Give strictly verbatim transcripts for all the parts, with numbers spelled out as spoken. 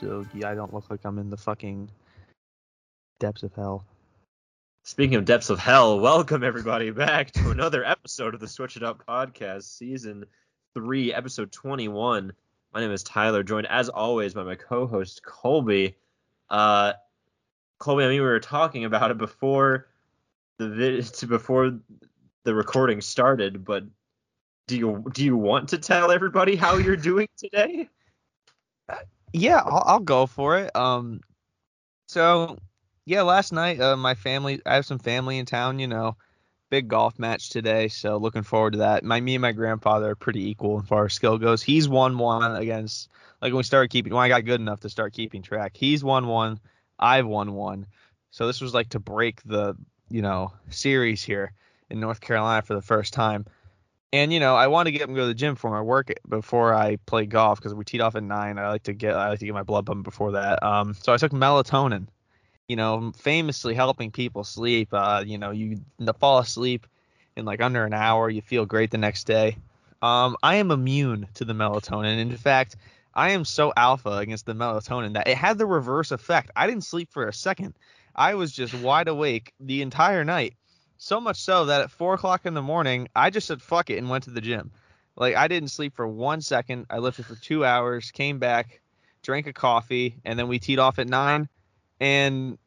So yeah, I don't look like I'm in the fucking depths of hell. Speaking of depths of hell, welcome everybody back to another episode of the Switch It Up podcast, season three, episode twenty-one. My name is Tyler, joined as always by my co-host Colby. Uh, Colby, I mean, we were talking about it before the vid- before the recording started, but do you do you want to tell everybody how you're doing today? Yeah, I'll, I'll go for it. Um, so, yeah, last night, uh, my family, I have some family in town, you know, big golf match today, so looking forward to that. My, me and my grandfather are pretty equal as far as skill goes. He's one one against, like, when we started keeping, when I got good enough to start keeping track, he's one one, I've one one. So this was, like, to break the, you know, series here in North Carolina for the first time. And, you know, I want to get up and go to the gym for my work before I play golf because we teed off at nine. I like to get I like to get my blood pumping before that. Um, so I took melatonin, you know, famously helping people sleep. Uh, you know, you fall asleep in like under an hour. You feel great the next day. Um, I am immune to the melatonin. In fact, I am so alpha against the melatonin that it had the reverse effect. I didn't sleep for a second. I was just wide awake the entire night. So much so that at four o'clock in the morning, I just said, fuck it, and went to the gym. Like, I didn't sleep for one second. I lifted for two hours, came back, drank a coffee, and then we teed off at nine. And,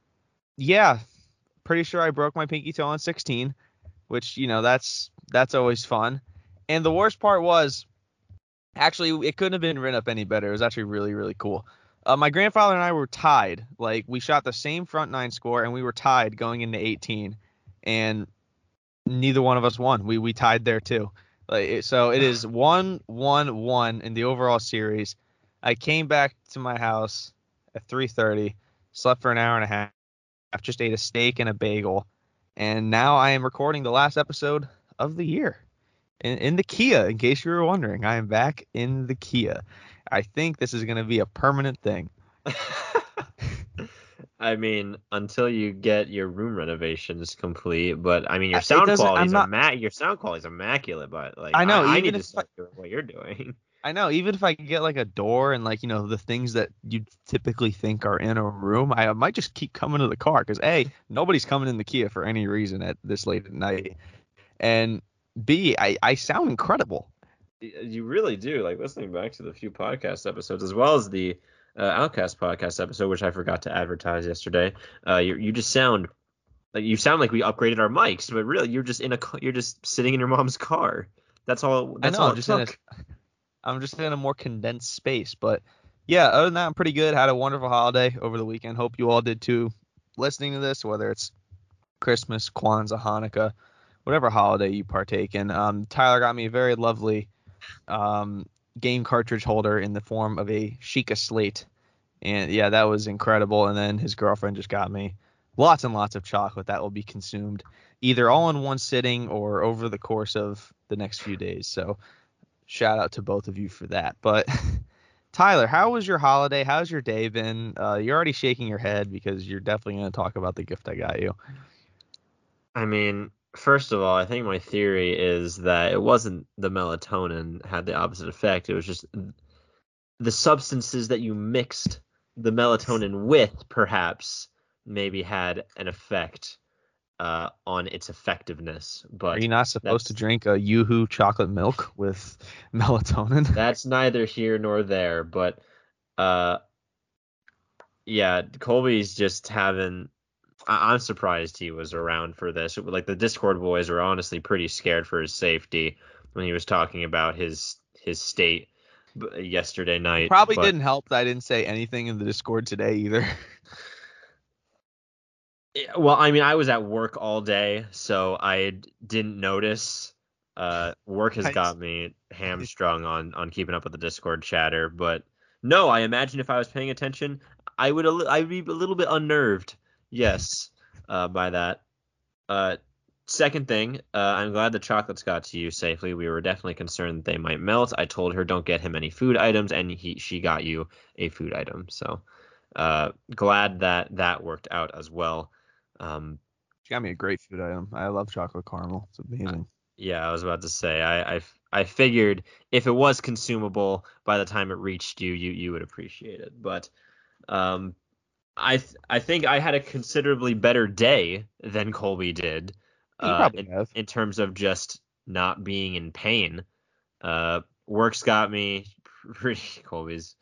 yeah, pretty sure I broke my pinky toe on sixteen, which, you know, that's that's always fun. And the worst part was, actually, it couldn't have been written up any better. It was actually really, really cool. Uh, my grandfather and I were tied. Like, we shot the same front nine score, and we were tied going into eighteen. And neither one of us won. We we tied there, too. Like, so it is one, one, one in the overall series. I came back to my house at three thirty, slept for an hour and a half. I've just ate a steak and a bagel. And now I am recording the last episode of the year in, in the Kia, in case you were wondering. I am back in the Kia. I think this is going to be a permanent thing. I mean, until you get your room renovations complete, but I mean, your sound quality is immaculate. Your sound quality is immaculate, but like, I know I, I need to start doing what you're doing. I know, even if I could get like a door and like, you know, the things that you typically think are in a room, I might just keep coming to the car because A, nobody's coming in the Kia for any reason at this late at night, and B, I, I sound incredible. You really do. Like listening back to the few podcast episodes as well as the. Uh, Outcast podcast episode, which I forgot to advertise yesterday. Uh, you you just sound like you sound like we upgraded our mics, but really you're just in a you're just sitting in your mom's car. That's all. That's I know. All I'm, just in a, I'm just in a more condensed space, but yeah. Other than that, I'm pretty good. Had a wonderful holiday over the weekend. Hope you all did too. Listening to this, whether it's Christmas, Kwanzaa, Hanukkah, whatever holiday you partake in. Um, Tyler got me a very lovely. Um, game cartridge holder in the form of a Sheikah slate, and yeah, that was incredible. And then his girlfriend just got me lots and lots of chocolate that will be consumed either all in one sitting or over the course of the next few days, so shout out to both of you for that. But Tyler, how was your holiday? How's your day been? Uh, you're already shaking your head because you're definitely going to talk about the gift I got you. I mean, first of all, I think my theory is that it wasn't the melatonin had the opposite effect. It was just the substances that you mixed the melatonin with perhaps maybe had an effect uh, on its effectiveness. But are you not supposed to drink a Yoo-hoo chocolate milk with melatonin? That's neither here nor there. But uh, yeah, Colby's just having... I'm surprised he was around for this. Like the Discord boys were honestly pretty scared for his safety when he was talking about his his state yesterday night. It probably but, didn't help that I didn't say anything in the Discord today either. Well, I mean, I was at work all day, so I didn't notice. Uh, work has got me hamstrung on, on keeping up with the Discord chatter. But no, I imagine if I was paying attention, I would I would be a little bit unnerved. Yes, uh, by that. Uh, second thing, uh, I'm glad the chocolates got to you safely. We were definitely concerned that they might melt. I told her don't get him any food items, and he she got you a food item. So uh, glad that that worked out as well. Um, she got me a great food item. I love chocolate caramel. It's amazing. Uh, yeah, I was about to say, I, I, I figured if it was consumable by the time it reached you, you, you would appreciate it. But um, I th- I think I had a considerably better day than Colby did uh, in, in terms of just not being in pain. Uh, work's got me pretty. Colby's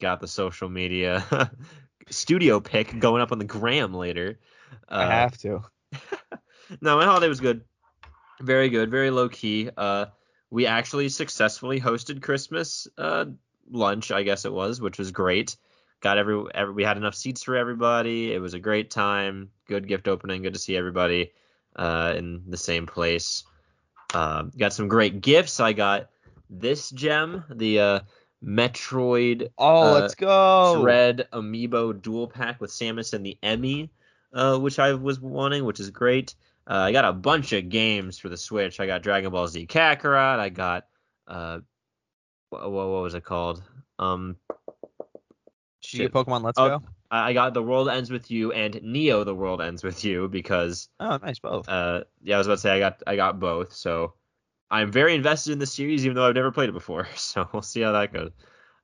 got the social media studio pic going up on the gram later. Uh, I have to. No, my holiday was good. Very good. Very low key. Uh, we actually successfully hosted Christmas uh, lunch, I guess it was, which was great. Got every, every we had enough seats for everybody. It was a great time. Good gift opening. Good to see everybody uh, in the same place. Uh, got some great gifts. I got this gem, the uh, Metroid oh, let's uh, go. Dread Amiibo Dual Pack with Samus and the E M M I, uh, which I was wanting, which is great. Uh, I got a bunch of games for the Switch. I got Dragon Ball Z Kakarot. I got uh, what, what was it called? Um, Did you get Pokemon Let's oh, Go? I got The World Ends With You and Neo The World Ends With You because oh, nice both. Uh, yeah, I was about to say I got I got both, so I'm very invested in the series even though I've never played it before. So we'll see how that goes.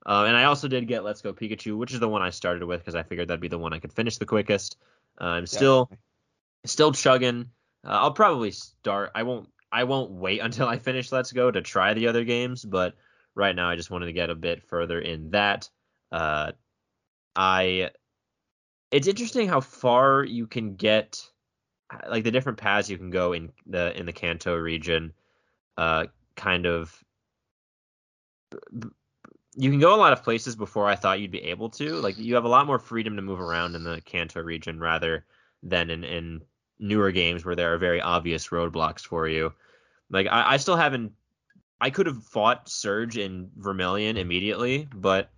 Uh, and I also did get Let's Go Pikachu, which is the one I started with because I figured that'd be the one I could finish the quickest. Uh, I'm still yeah. still chugging. Uh, I'll probably start. I won't. I won't wait until I finish Let's Go to try the other games. But right now, I just wanted to get a bit further in that. Uh, I. It's interesting how far you can get, like the different paths you can go in the in the Kanto region. Uh, kind of. You can go a lot of places before I thought you'd be able to. Like you have a lot more freedom to move around in the Kanto region rather than in. in newer games where there are very obvious roadblocks for you. Like I, I still haven't I could have fought Surge in Vermilion immediately, but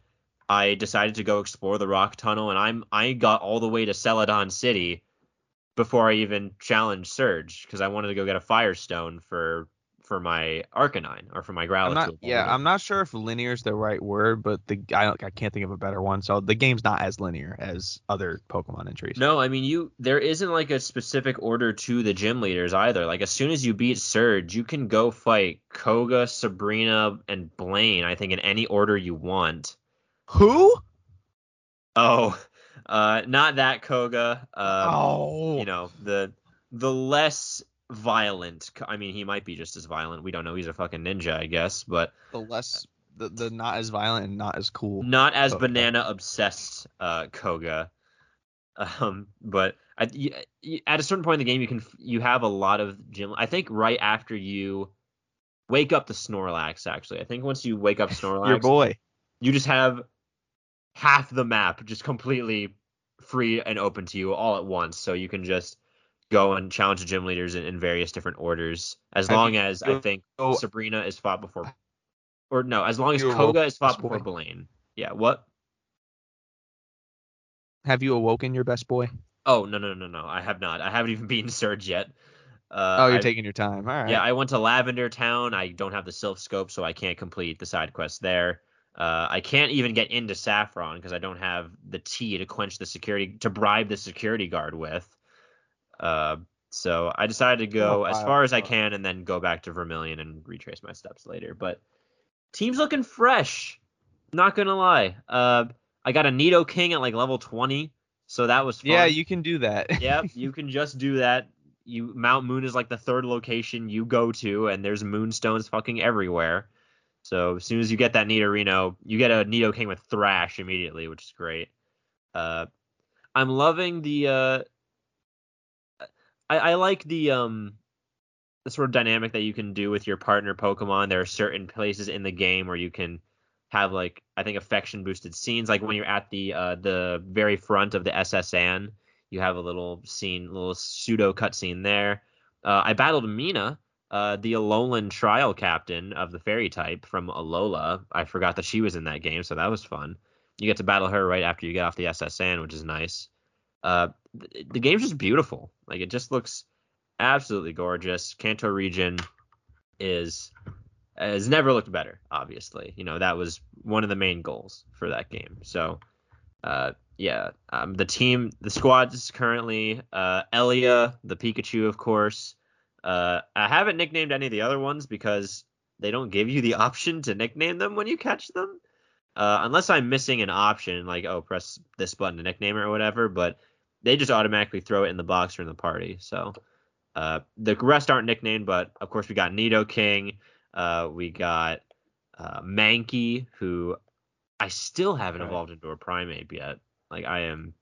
I decided to go explore the rock tunnel and I'm I got all the way to Celadon City before I even challenged Surge because I wanted to go get a Firestone for for my Arcanine or for my Growlithe. I'm not, yeah, I'm not sure if linear is the right word, but the I, don't, I can't think of a better one. So the game's not as linear as other Pokemon entries. No, I mean you. There isn't like a specific order to the gym leaders either. Like as soon as you beat Surge, you can go fight Koga, Sabrina, and Blaine. I think in any order you want. Who? Oh, uh, not that Koga. Um, oh, you know the the less. Violent. I mean, he might be just as violent. We don't know. He's a fucking ninja, I guess. But the less, the, the not as violent and not as cool. Not as Koga. Banana obsessed, uh, Koga. Um, but at, at a certain point in the game, you can you have a lot of gym. I think right after you wake up the Snorlax, actually, I think once you wake up Snorlax, your boy, you just have half the map just completely free and open to you all at once, so you can just. Go and challenge the gym leaders in, in various different orders, as I long mean, as I think oh, Sabrina is fought before, or no, as long as Koga is fought before boy. Blaine. Yeah, what? Have you awoken your best boy? Oh no no no no, I have not. I haven't even beaten Surge yet. Uh, oh, you're I, taking your time. All right. Yeah, I went to Lavender Town. I don't have the Sylph Scope, so I can't complete the side quest there. Uh, I can't even get into Saffron because I don't have the tea to quench the security to bribe the security guard with. Uh, so I decided to go oh, as far as I can and then go back to Vermilion and retrace my steps later. But team's looking fresh, not gonna lie. Uh, I got a Nido King at like level twenty, so that was fun. Yeah, you can do that. Yep, you can just do that. You Mount Moon is like the third location you go to, and there's moonstones fucking everywhere. So as soon as you get that Nidorino, you get a Nido King with Thrash immediately, which is great. Uh, I'm loving the uh. I, I like the um the sort of dynamic that you can do with your partner Pokemon. There are certain places in the game where you can have like I think affection boosted scenes. Like when you're at the uh, the very front of the S S N, You have a little scene, little pseudo cutscene there. Uh, I battled Mina, uh, the Alolan trial captain of the fairy type from Alola. I forgot that she was in that game, so that was fun. You get to battle her right after you get off the S S N, which is nice. Uh, the, the game's just beautiful. Like, it just looks absolutely gorgeous. Kanto region is has never looked better, obviously. You know, that was one of the main goals for that game. So, uh, yeah, um, the team, the squad is currently uh, Elia, the Pikachu, of course. Uh, I haven't nicknamed any of the other ones because they don't give you the option to nickname them when you catch them. Uh, unless I'm missing an option, like, oh, press this button to nickname it or whatever, but they just automatically throw it in the box or in the party. So uh, the rest aren't nicknamed, but of course we got Nido King. Uh, we got uh, Mankey, who I still haven't right. evolved into a primate yet. Like, I am...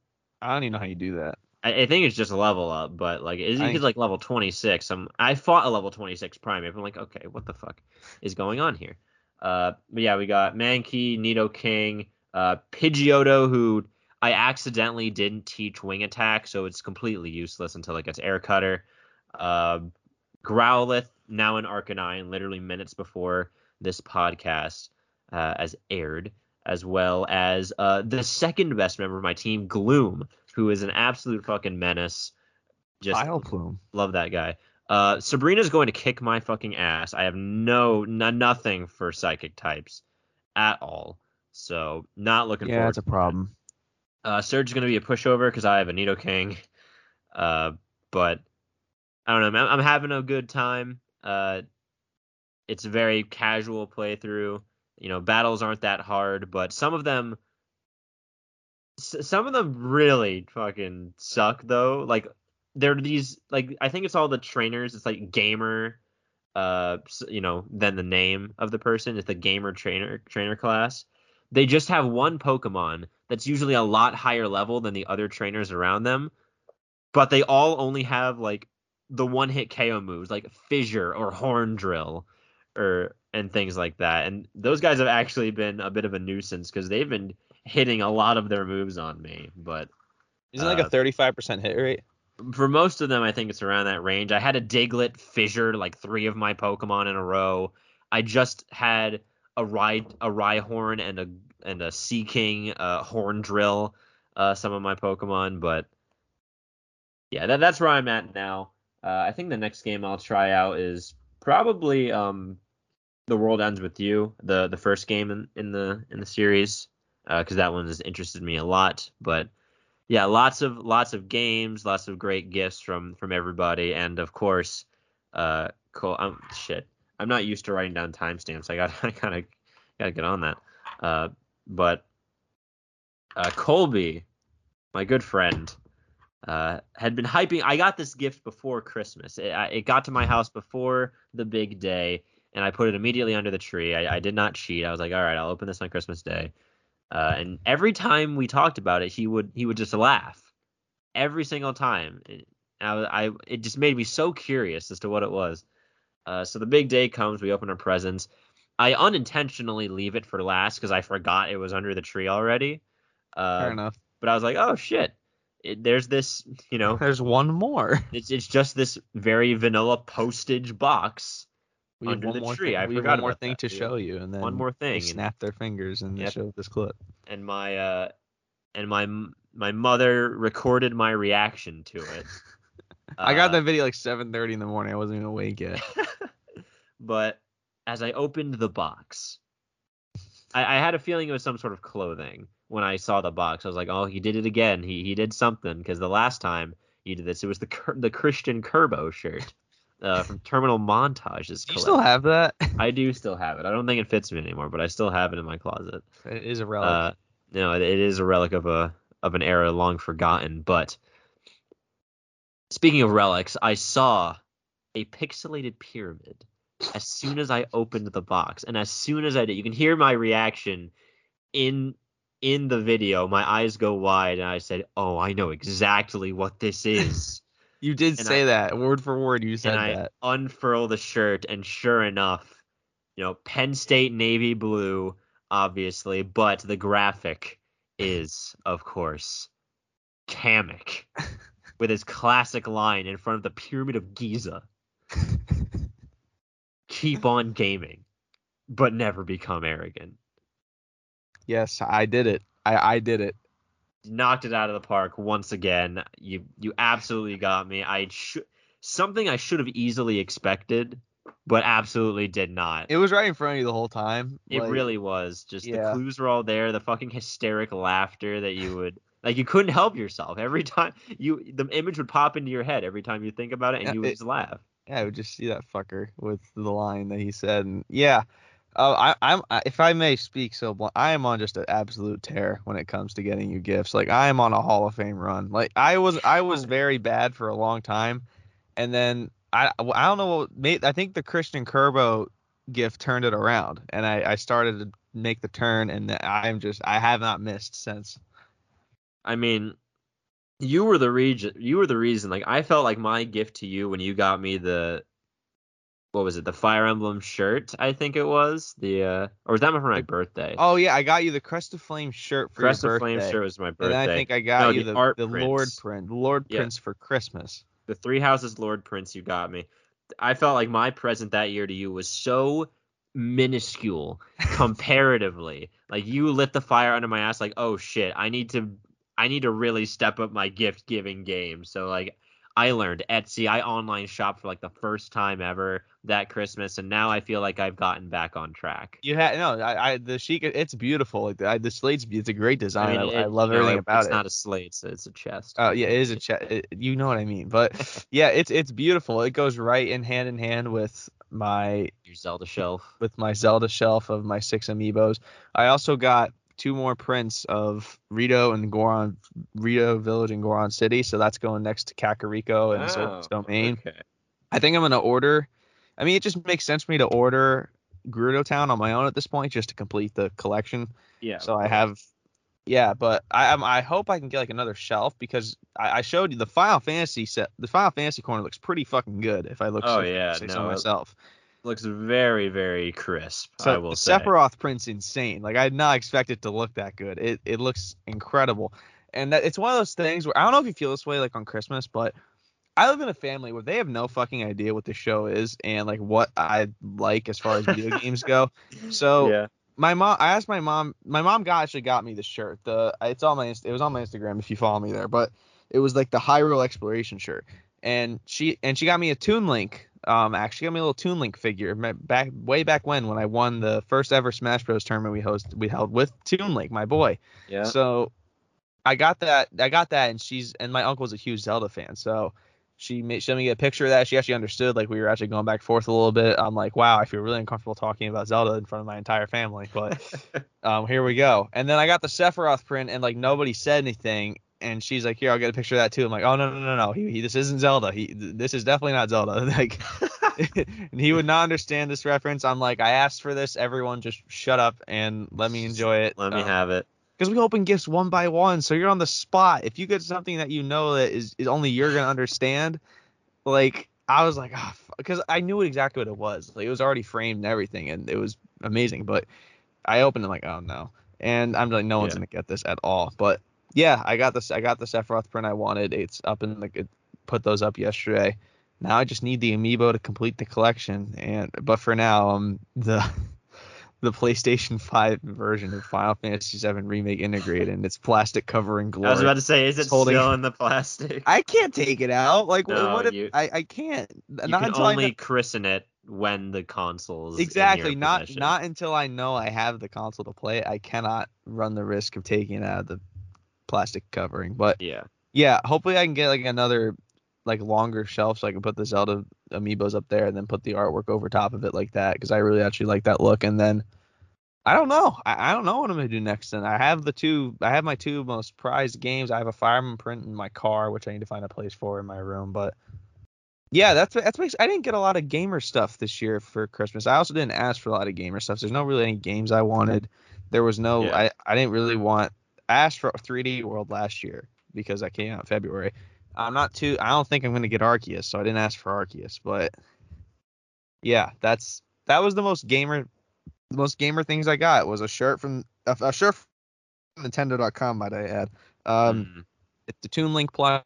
I don't even know how you do that. I, I think it's just a level up, but, like, it's, it's like level twenty-six. I'm, I fought a level twenty-six primate. I'm like, okay, what the fuck is going on here? Uh, but yeah, we got Mankey, Nido King, uh, Pidgeotto, who I accidentally didn't teach wing attack, so it's completely useless until it gets air cutter. Uh, Growlithe, now in Arcanine, literally minutes before this podcast uh, as aired, as well as uh, the second best member of my team, Gloom, who is an absolute fucking menace. Just Plume. Love that guy. Uh, Sabrina's going to kick my fucking ass. I have no, no nothing for psychic types at all. So not looking yeah, forward. Yeah, that's a problem. That. Uh, Surge is going to be a pushover because I have a Nidoking. Uh, but I don't know, man. I'm, I'm having a good time. Uh, it's a very casual playthrough. You know, battles aren't that hard, but some of them, s- some of them really fucking suck though. Like. There are these, like, I think it's all the trainers. It's like Gamer, uh, you know, then the name of the person. It's the Gamer trainer trainer class. They just have one Pokemon that's usually a lot higher level than the other trainers around them. But they all only have, like, the one-hit K O moves, like Fissure or Horn Drill or and things like that. And those guys have actually been a bit of a nuisance because they've been hitting a lot of their moves on me. But isn't it like uh, a thirty-five percent hit rate? For most of them, I think it's around that range. I had a Diglett fissure like three of my Pokemon in a row. I just had a Rhy a Rhyhorn and a and a Sea King uh, Horn Drill uh, some of my Pokemon, but yeah, that that's where I'm at now. Uh, I think the next game I'll try out is probably um, The World Ends With You, the the first game in, in the in the series, because uh, that one has interested me a lot, but. Yeah, lots of lots of games, lots of great gifts from from everybody, and of course, uh, cool. Um, shit, I'm not used to writing down timestamps. I got I gotta gotta get on that. Uh, but uh, Colby, my good friend, uh, had been hyping. I got this gift before Christmas. It, I, it got to my house before the big day, and I put it immediately under the tree. I, I did not cheat. I was like, all right, I'll open this on Christmas Day. Uh, and every time we talked about it, he would he would just laugh every single time. I, I it just made me so curious as to what it was. Uh, so the big day comes, we open our presents. I unintentionally leave it for last because I forgot it was under the tree already. Uh, Fair enough. But I was like, oh shit, it, there's this, you know, there's one more. It's it's just this very vanilla postage box. We under the tree. Thing. I we forgot have one more thing that. to show you, and then one more thing. They snap their fingers and yep. show this clip. And my uh, and my my mother recorded my reaction to it. I uh, got that video like seven thirty in the morning. I wasn't even awake yet. But as I opened the box, I, I had a feeling it was some sort of clothing. When I saw the box, I was like, "Oh, he did it again. He he did something." Because the last time he did this, it was the the Christian Kirbo shirt. Uh, from Terminal Montage's collection. You still have that? I do still have it. I don't think it fits me anymore, but I still have it in my closet. It is a relic. Uh, no, it, it is a relic of a of an era long forgotten. But speaking of relics, I saw a pixelated pyramid as soon as I opened the box, and as soon as I did, you can hear my reaction in in the video. My eyes go wide, and I said, "Oh, I know exactly what this is." You did and say I, that word for word. You said and I that. Unfurl the shirt, and sure enough, you know, Penn State navy blue, obviously, but the graphic is, of course, Kamek with his classic line in front of the Pyramid of Giza. Keep on gaming, but never become arrogant. Yes, I did it. I, I did it. Knocked it out of the park once again. You you absolutely got me. I sh- Something I should have easily expected, but absolutely did not. It was right in front of you the whole time. It like, really was. Just yeah. The clues were all there. The fucking hysteric laughter that you would... Like, you couldn't help yourself. Every time... you The image would pop into your head every time you think about it, and yeah, you would it, just laugh. Yeah, I would just see that fucker with the line that he said. And yeah. Uh, I, I'm I, if I may speak so blunt, I am on just an absolute tear when it comes to getting you gifts. Like, I am on a Hall of Fame run. Like, I was I was very bad for a long time, and then I I don't know what I think the Christian Kirbo gift turned it around, and I, I started to make the turn, and I'm just I have not missed since. I mean, you were the region. You were the reason. Like, I felt like my gift to you when you got me the. What was it? The Fire Emblem shirt, I think it was. The uh, or was that for my birthday? Oh yeah, I got you the Crest of Flame shirt for Crest your birthday. Crest of Flame shirt was my birthday. And I think I got no, you the, the, art the prints. Lord print, Lord yeah. Prince for Christmas. The Three Houses Lord Prince you got me. I felt like my present that year to you was so minuscule comparatively. Like, you lit the fire under my ass. Like, oh shit, I need to, I need to really step up my gift giving game. So like. I learned Etsy. I online shopped for like the first time ever that Christmas, and now I feel like I've gotten back on track. You had no, I, I the Sheikah. It's beautiful. Like the, I, the slate's, it's a great design. I, mean, I, it, I love everything know, it, about it's it. It's not a slate, so it's a chest. Oh yeah, it is a chest. You know what I mean? But yeah, it's it's beautiful. It goes right in hand in hand with my your Zelda shelf. With my Zelda shelf of my six amiibos. I also got two more prints of Rito and Goron, Rito Village and Goron City. So that's going next to Kakariko and oh, Zolt's Domain. Okay. I think I'm going to order. I mean, it just makes sense for me to order Gerudo Town on my own at this point just to complete the collection. Yeah. So I have. Yeah, but I I'm, I hope I can get like another shelf because I, I showed you the Final Fantasy set. The Final Fantasy corner looks pretty fucking good if I look oh, so, yeah, say no, so myself. It... looks very, very crisp, so I will the say. Sephiroth print's insane. Like, I did not expect it to look that good. It it looks incredible. And that it's one of those things where, I don't know if you feel this way, like, on Christmas, but I live in a family where they have no fucking idea what the show is and, like, what I like as far as video games go. So, yeah. my mom, I asked my mom, my mom got, actually got me this shirt. The it's on my It was on my Instagram if you follow me there, but it was, like, the Hyrule Exploration shirt. And she and she got me a Toon Link. Um, actually got me a little Toon Link figure back way back when when I won the first ever Smash Bros tournament we host we held with Toon Link, my boy. Yeah. So I got that I got that and she's and my uncle's a huge Zelda fan, so she made she let me get a picture of that. She actually understood, like, we were actually going back and forth a little bit. I'm like, wow, I feel really uncomfortable talking about Zelda in front of my entire family, but um, here we go. And then I got the Sephiroth print and, like, nobody said anything. And she's like, here, I'll get a picture of that, too. I'm like, oh, no, no, no, no. He, he, this isn't Zelda. He, this is definitely not Zelda. Like, and he would not understand this reference. I'm like, I asked for this. Everyone just shut up and let me enjoy it. Let um, me have it. Because we open gifts one by one, so you're on the spot. If you get something that you know that is, is only you're going to understand, like, I was like, ah, oh, because I knew exactly what it was. Like, it was already framed and everything, and it was amazing. But I opened it, like, oh, no. And I'm like, no one's yeah. going to get this at all. But. Yeah, I got this. I got the Sephiroth print I wanted. It's up in the. It put those up yesterday. Now I just need the amiibo to complete the collection. And but for now, um, the the PlayStation five version of Final Fantasy seven Remake integrated, and it's plastic covering glory. I was about to say, is it holding, still in the plastic? I can't take it out. Like, no, what if you, I? I can't. You not can only christen it when the console's exactly in your not possession. Not until I know I have the console to play it. I cannot run the risk of taking it out of the plastic covering, but yeah yeah hopefully I can get like another like longer shelf so I can put the Zelda amiibos up there and then put the artwork over top of it like that, because I really actually like that look. And then I don't know I, I don't know what I'm gonna do next. And I have the two I have my two most prized games. I have a Fire Emblem print in my car, which I need to find a place for in my room. But yeah, that's that's makes I didn't get a lot of gamer stuff this year for Christmas. I also didn't ask for a lot of gamer stuff, so there's no really any games I wanted. There was no yeah. I, I didn't really want I asked for three D World last year because I came out in February. I'm not too. I don't think I'm going to get Arceus, so I didn't ask for Arceus. But yeah, that's that was the most gamer, the most gamer things I got was a shirt from a, a shirt from Nintendo dot com, might I add. Um, mm. It's the Toon Link plush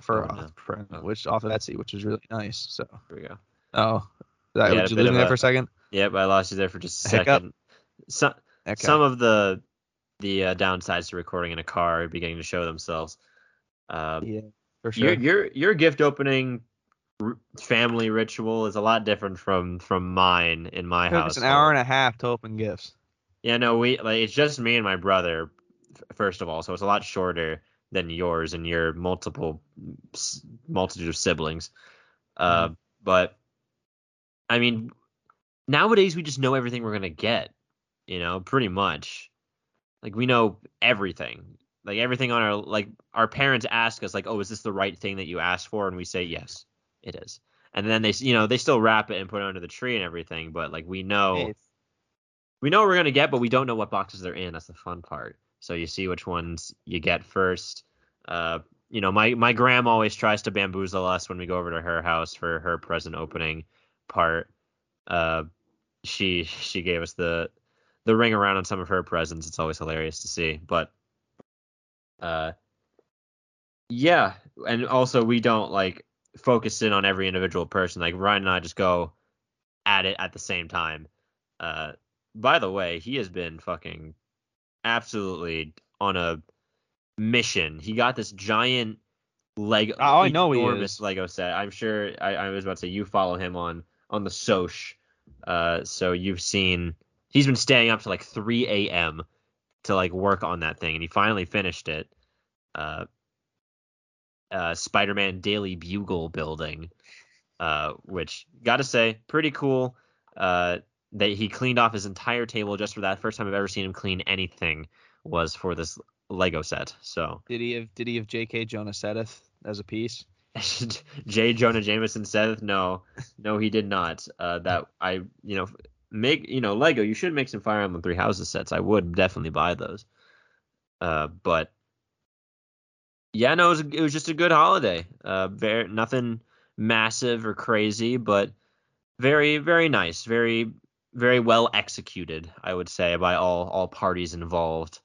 for, oh, no. for oh. which off of Etsy, which is really nice. So there we go. Oh, that, yeah, did you lose me there a, for a second? Yep, yeah, I lost you there for just a Hiccup. second. Some okay. some of the the uh, downsides to recording in a car are beginning to show themselves. Um, yeah, for sure. Your your your gift opening family ritual is a lot different from from mine in my house. It's an hour and a half to open gifts. Yeah, no, we like it's just me and my brother, first of all, so it's a lot shorter than yours and your multiple multitude of siblings. Uh, mm-hmm. But I mean, nowadays we just know everything we're gonna get, you know, pretty much. Like we know everything, like everything on our like our parents ask us, like, oh, is this the right thing that you asked for? And we say yes. It is, and then they, you know, they still wrap it and put it under the tree and everything. But like we know, it's... we know what we're gonna get, but we don't know what boxes they're in. That's the fun part. So you see which ones you get first. Uh, you know, my my gram always tries to bamboozle us when we go over to her house for her present opening part. Uh, she she gave us the the ring around on some of her presents. It's always hilarious to see. But uh, yeah, and also we don't like. focus in on every individual person. Like Ryan and I just go at it at the same time. Uh, by the way, he has been fucking absolutely on a mission. He got this giant Lego, oh, I know enormous Lego set. I'm sure I, I was about to say you follow him on on the Soch. Uh, so you've seen he's been staying up to like three a.m. to like work on that thing, and he finally finished it. Uh, Uh, Spider-Man Daily Bugle building, uh, which gotta say pretty cool. Uh, that he cleaned off his entire table just for that. First time I've ever seen him clean anything was for this Lego set. So did he have did he have J K Jonah Seth as a piece? J Jonah Jameson Seth? No, no, he did not. Uh, that I you know make you know Lego. You should make some Fire Emblem Three Houses sets. I would definitely buy those. Uh, but. Yeah, no, it was, it was just a good holiday. Uh, very, nothing massive or crazy, but very, very nice, very, very well executed, I would say, by all all parties involved.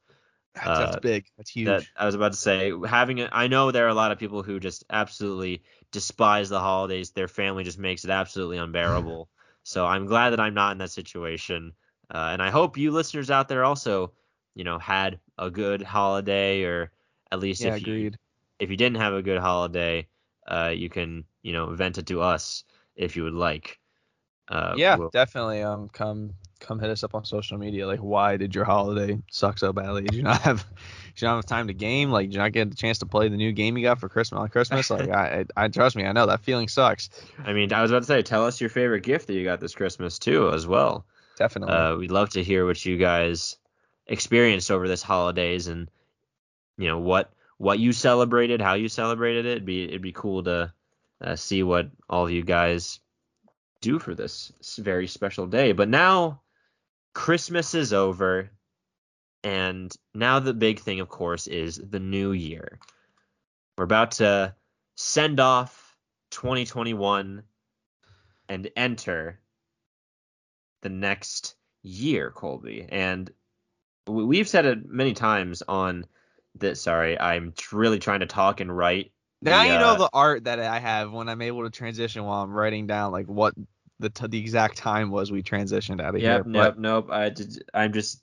That's, uh, that's big. That's huge. That, I was about to say, having a, I know there are a lot of people who just absolutely despise the holidays. Their family just makes it absolutely unbearable. So I'm glad that I'm not in that situation, uh, and I hope you listeners out there also, you know, had a good holiday or. At least yeah, if, you, if you didn't have a good holiday, uh, you can, you know, vent it to us if you would like. Uh, yeah, we'll... definitely. Um, come come hit us up on social media. Like, why did your holiday suck so badly? Did you not have, did you not have time to game? Like, did you not get the chance to play the new game you got for Christmas? On Christmas? Like, I, I, I trust me, I know that feeling sucks. I mean, I was about to say, tell us your favorite gift that you got this Christmas too, as well. Definitely. Uh, we'd love to hear what you guys experienced over this holidays and. You know what what you celebrated, how you celebrated it. It'd be it'd be cool to uh, see what all of you guys do for this very special day. But now Christmas is over, and now the big thing, of course, is the new year. We're about to send off twenty twenty-one and enter the next year, Colby. And we've said it many times on. That sorry, I'm really trying to talk and write. The, now you know uh, the art that I have when I'm able to transition while I'm writing down like what the t- the exact time was we transitioned out of yep, here. Yep, nope, nope. I did, I'm just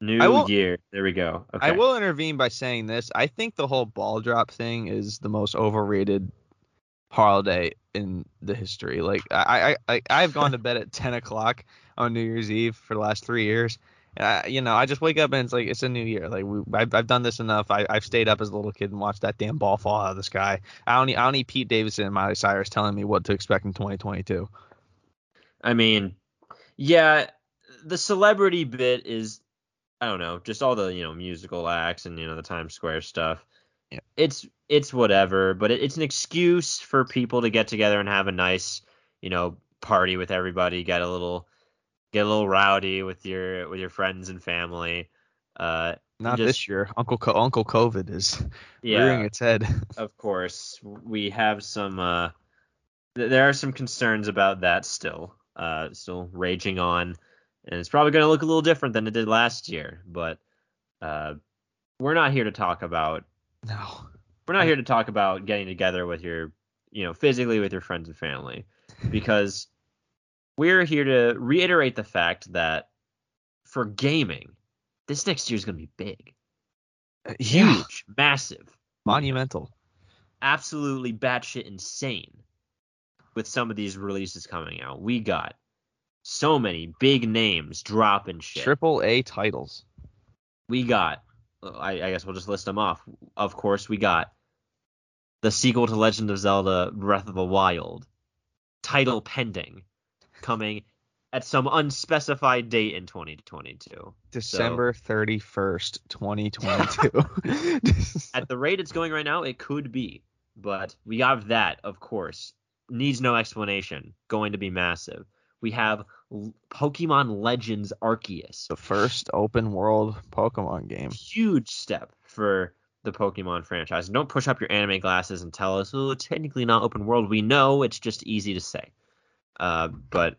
new will, year. There we go. Okay. I will intervene by saying this. I think the whole ball drop thing is the most overrated holiday in the history. Like I I, I I've gone to bed at ten o'clock on New Year's Eve for the last three years. Uh, you know, I just wake up and it's like it's a new year. Like we, I've, I've done this enough. I, I've stayed up as a little kid and watched that damn ball fall out of the sky. I don't need, I don't need Pete Davidson and Miley Cyrus telling me what to expect in twenty twenty-two. I mean, yeah, the celebrity bit is, I don't know, just all the you know musical acts and you know the Times Square stuff. Yeah. It's it's whatever, but it, it's an excuse for people to get together and have a nice you know party with everybody. Get a little. Get a little rowdy with your with your friends and family. Uh, Not just, this year. Uncle Co- Uncle COVID is yeah, rearing its head. Of course, we have some. Uh, th- there are some concerns about that still, uh, still raging on, and it's probably going to look a little different than it did last year. But uh, we're not here to talk about. No. We're not here to talk about getting together with your, you know, physically with your friends and family, because we're here to reiterate the fact that for gaming, this next year is going to be big. Yeah. Huge, massive, monumental, absolutely batshit insane with some of these releases coming out. We got so many big names dropping shit. Triple A titles. We got, I, I guess we'll just list them off. Of course, we got the sequel to Legend of Zelda Breath of the Wild, title pending, coming at some unspecified date in twenty twenty-two. December so, thirty-first, twenty twenty-two. At the rate it's going right now, it could be. But we have that, of course. Needs no explanation. Going to be massive. We have Pokemon Legends Arceus. The first open world Pokemon game. Huge step for the Pokemon franchise. Don't push up your anime glasses and tell us, oh, it's technically not open world. We know it's just easy to say. Uh, but...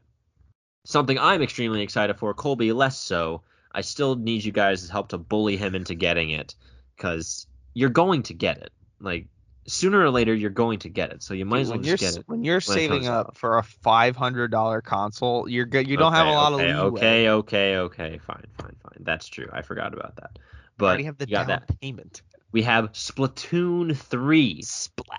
Something I'm extremely excited for, Colby less so. I still need you guys' help to bully him into getting it, because you're going to get it. Like, sooner or later, you're going to get it, so you might as well just get it. When you're saving up for a five hundred dollars console, you're good. You don't have a lot of leeway. Okay, okay, okay, fine, fine, fine. That's true. I forgot about that. But you already have the down payment. We have Splatoon three. Splat.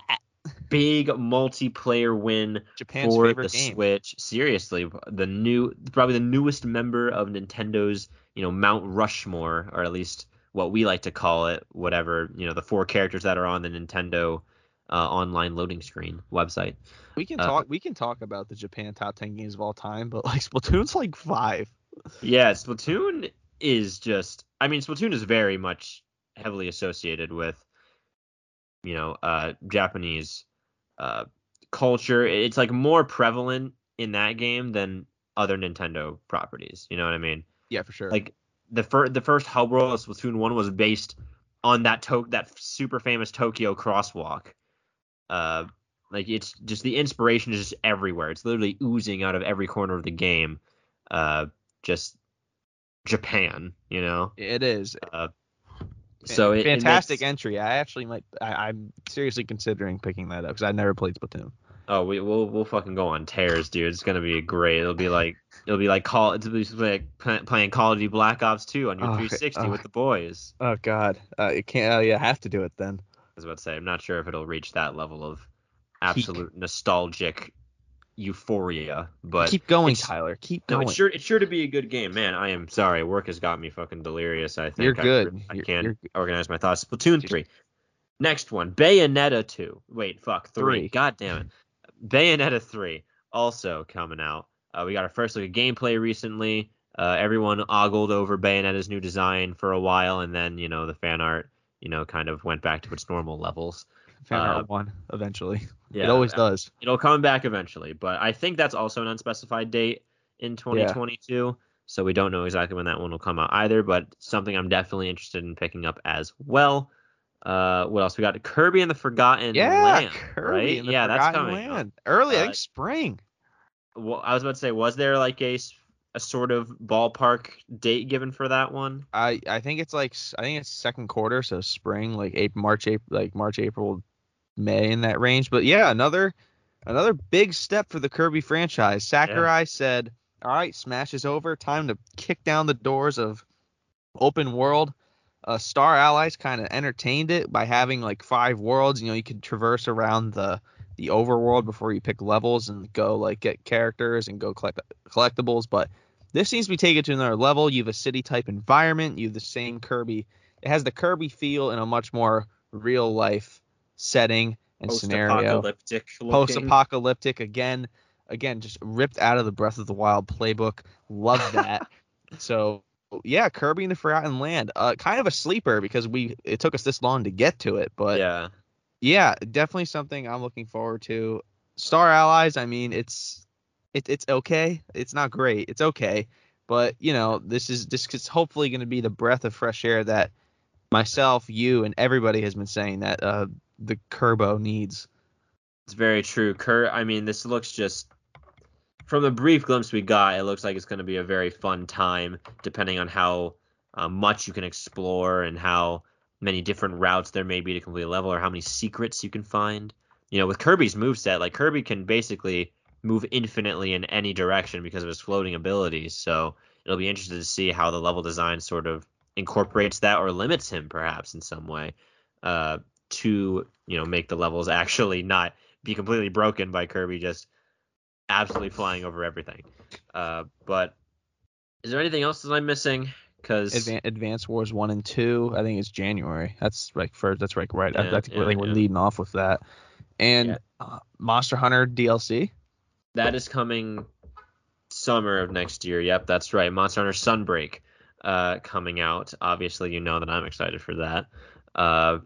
Big multiplayer win Japan's for the game. Switch. Seriously, the new, probably the newest member of Nintendo's, you know, Mount Rushmore, or at least what we like to call it, whatever, you know, the four characters that are on the Nintendo uh, online loading screen website. We can uh, talk. We can talk about the Japan top ten games of all time, but like Splatoon's like five. Yeah, Splatoon is just. I mean, Splatoon is very much heavily associated with, you know, uh, Japanese uh, culture. It's like more prevalent in that game than other Nintendo properties. You know what I mean? Yeah, for sure. Like the first, the first hub world of Splatoon one was based on that to- that super famous Tokyo crosswalk. Uh, like it's just the inspiration is just everywhere. It's literally oozing out of every corner of the game. Uh, just Japan, you know? It is. Uh, So it, fantastic it makes, entry. I actually might. I, I'm seriously considering picking that up because I never played Splatoon. Oh, we we'll we'll fucking go on tears, dude. It's gonna be great. It'll be like it'll be like call. It'll be like playing Call of Duty Black Ops two on your oh, three sixty oh, with the boys. Oh God, uh, it can't. Oh yeah, I have to do it then. I was about to say, I'm not sure if it'll reach that level of absolute Peak. nostalgic euphoria, but keep going, Tyler. Keep going. No, it's sure it's sure to be a good game, man. I am sorry, work has got me fucking delirious. I think you're good. I, I can't you're, you're... organize my thoughts. Splatoon three, next one, Bayonetta two. Wait, fuck, three. three. God damn it, Bayonetta three also coming out. Uh, we got our first look at gameplay recently. Uh, everyone ogled over Bayonetta's new design for a while, and then you know the fan art, you know, kind of went back to its normal levels. Fan art uh, one eventually. Yeah, it always does. It'll come back eventually, but I think that's also an unspecified date in twenty twenty-two, yeah. So we don't know exactly when that one will come out either, but something I'm definitely interested in picking up as well. Uh, what else? We got Kirby and the Forgotten yeah, Land, Kirby right? And the yeah, Forgotten that's coming. Land. Early, uh, I think spring. Well, I was about to say, was there like a, a sort of ballpark date given for that one? I, I think it's like I think it's second quarter, so spring, like April, March, April, like March, April. May in that range, but yeah, another another big step for the Kirby franchise. Sakurai yeah. said, all right, Smash is over, time to kick down the doors of open world. Uh, Star Allies kind of entertained it by having like five worlds. You know, you could traverse around the the overworld before you pick levels and go like get characters and go collect collectibles, but this seems to be taken to another level. You have a city type environment, you have the same Kirby, it has the Kirby feel in a much more real life setting and scenario, post-apocalyptic again again just ripped out of the Breath of the Wild playbook. Love that. So yeah, Kirby and the Forgotten Land, uh kind of a sleeper because we it took us this long to get to it, but yeah yeah definitely something I'm looking forward to. Star Allies, I mean, it's it, it's okay, it's not great, it's okay, but you know, this is this is hopefully going to be the breath of fresh air that myself, you, and everybody has been saying that uh the Kirbo needs. It's very true. Kurt, I mean, this looks just, from the brief glimpse we got, it looks like it's going to be a very fun time, depending on how uh, much you can explore and how many different routes there may be to complete a level, or how many secrets you can find. You know, with Kirby's moveset, like Kirby can basically move infinitely in any direction because of his floating abilities. So it'll be interesting to see how the level design sort of incorporates that or limits him perhaps in some way uh, to, you know, make the levels actually not be completely broken by Kirby just absolutely flying over everything. Uh, but is there anything else that I'm missing? Because Advan- Advance Wars one and two, I think it's January. That's like first. That's like right. Yeah, I, I think yeah, we're, yeah. we're leading off with that. And yeah. uh, Monster Hunter D L C. That is coming summer of next year. Yep, that's right. Monster Hunter Sunbreak uh, coming out. Obviously, you know that I'm excited for that. Uh,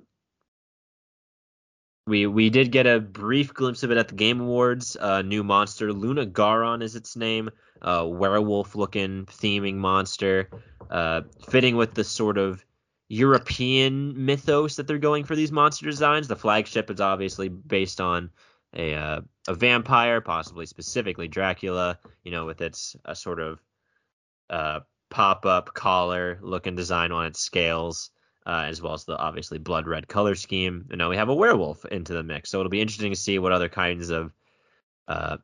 we we did get a brief glimpse of it at the Game Awards. Uh, new monster, Luna Garon is its name. Uh, werewolf-looking theming monster, uh, fitting with the sort of European mythos that they're going for these monster designs. The flagship is obviously based on a uh, a vampire, possibly specifically Dracula, you know, with its a sort of uh, pop-up collar looking design on its scales, uh, as well as the obviously blood red color scheme. And now we have a werewolf into the mix, so it'll be interesting to see what other kinds of uh,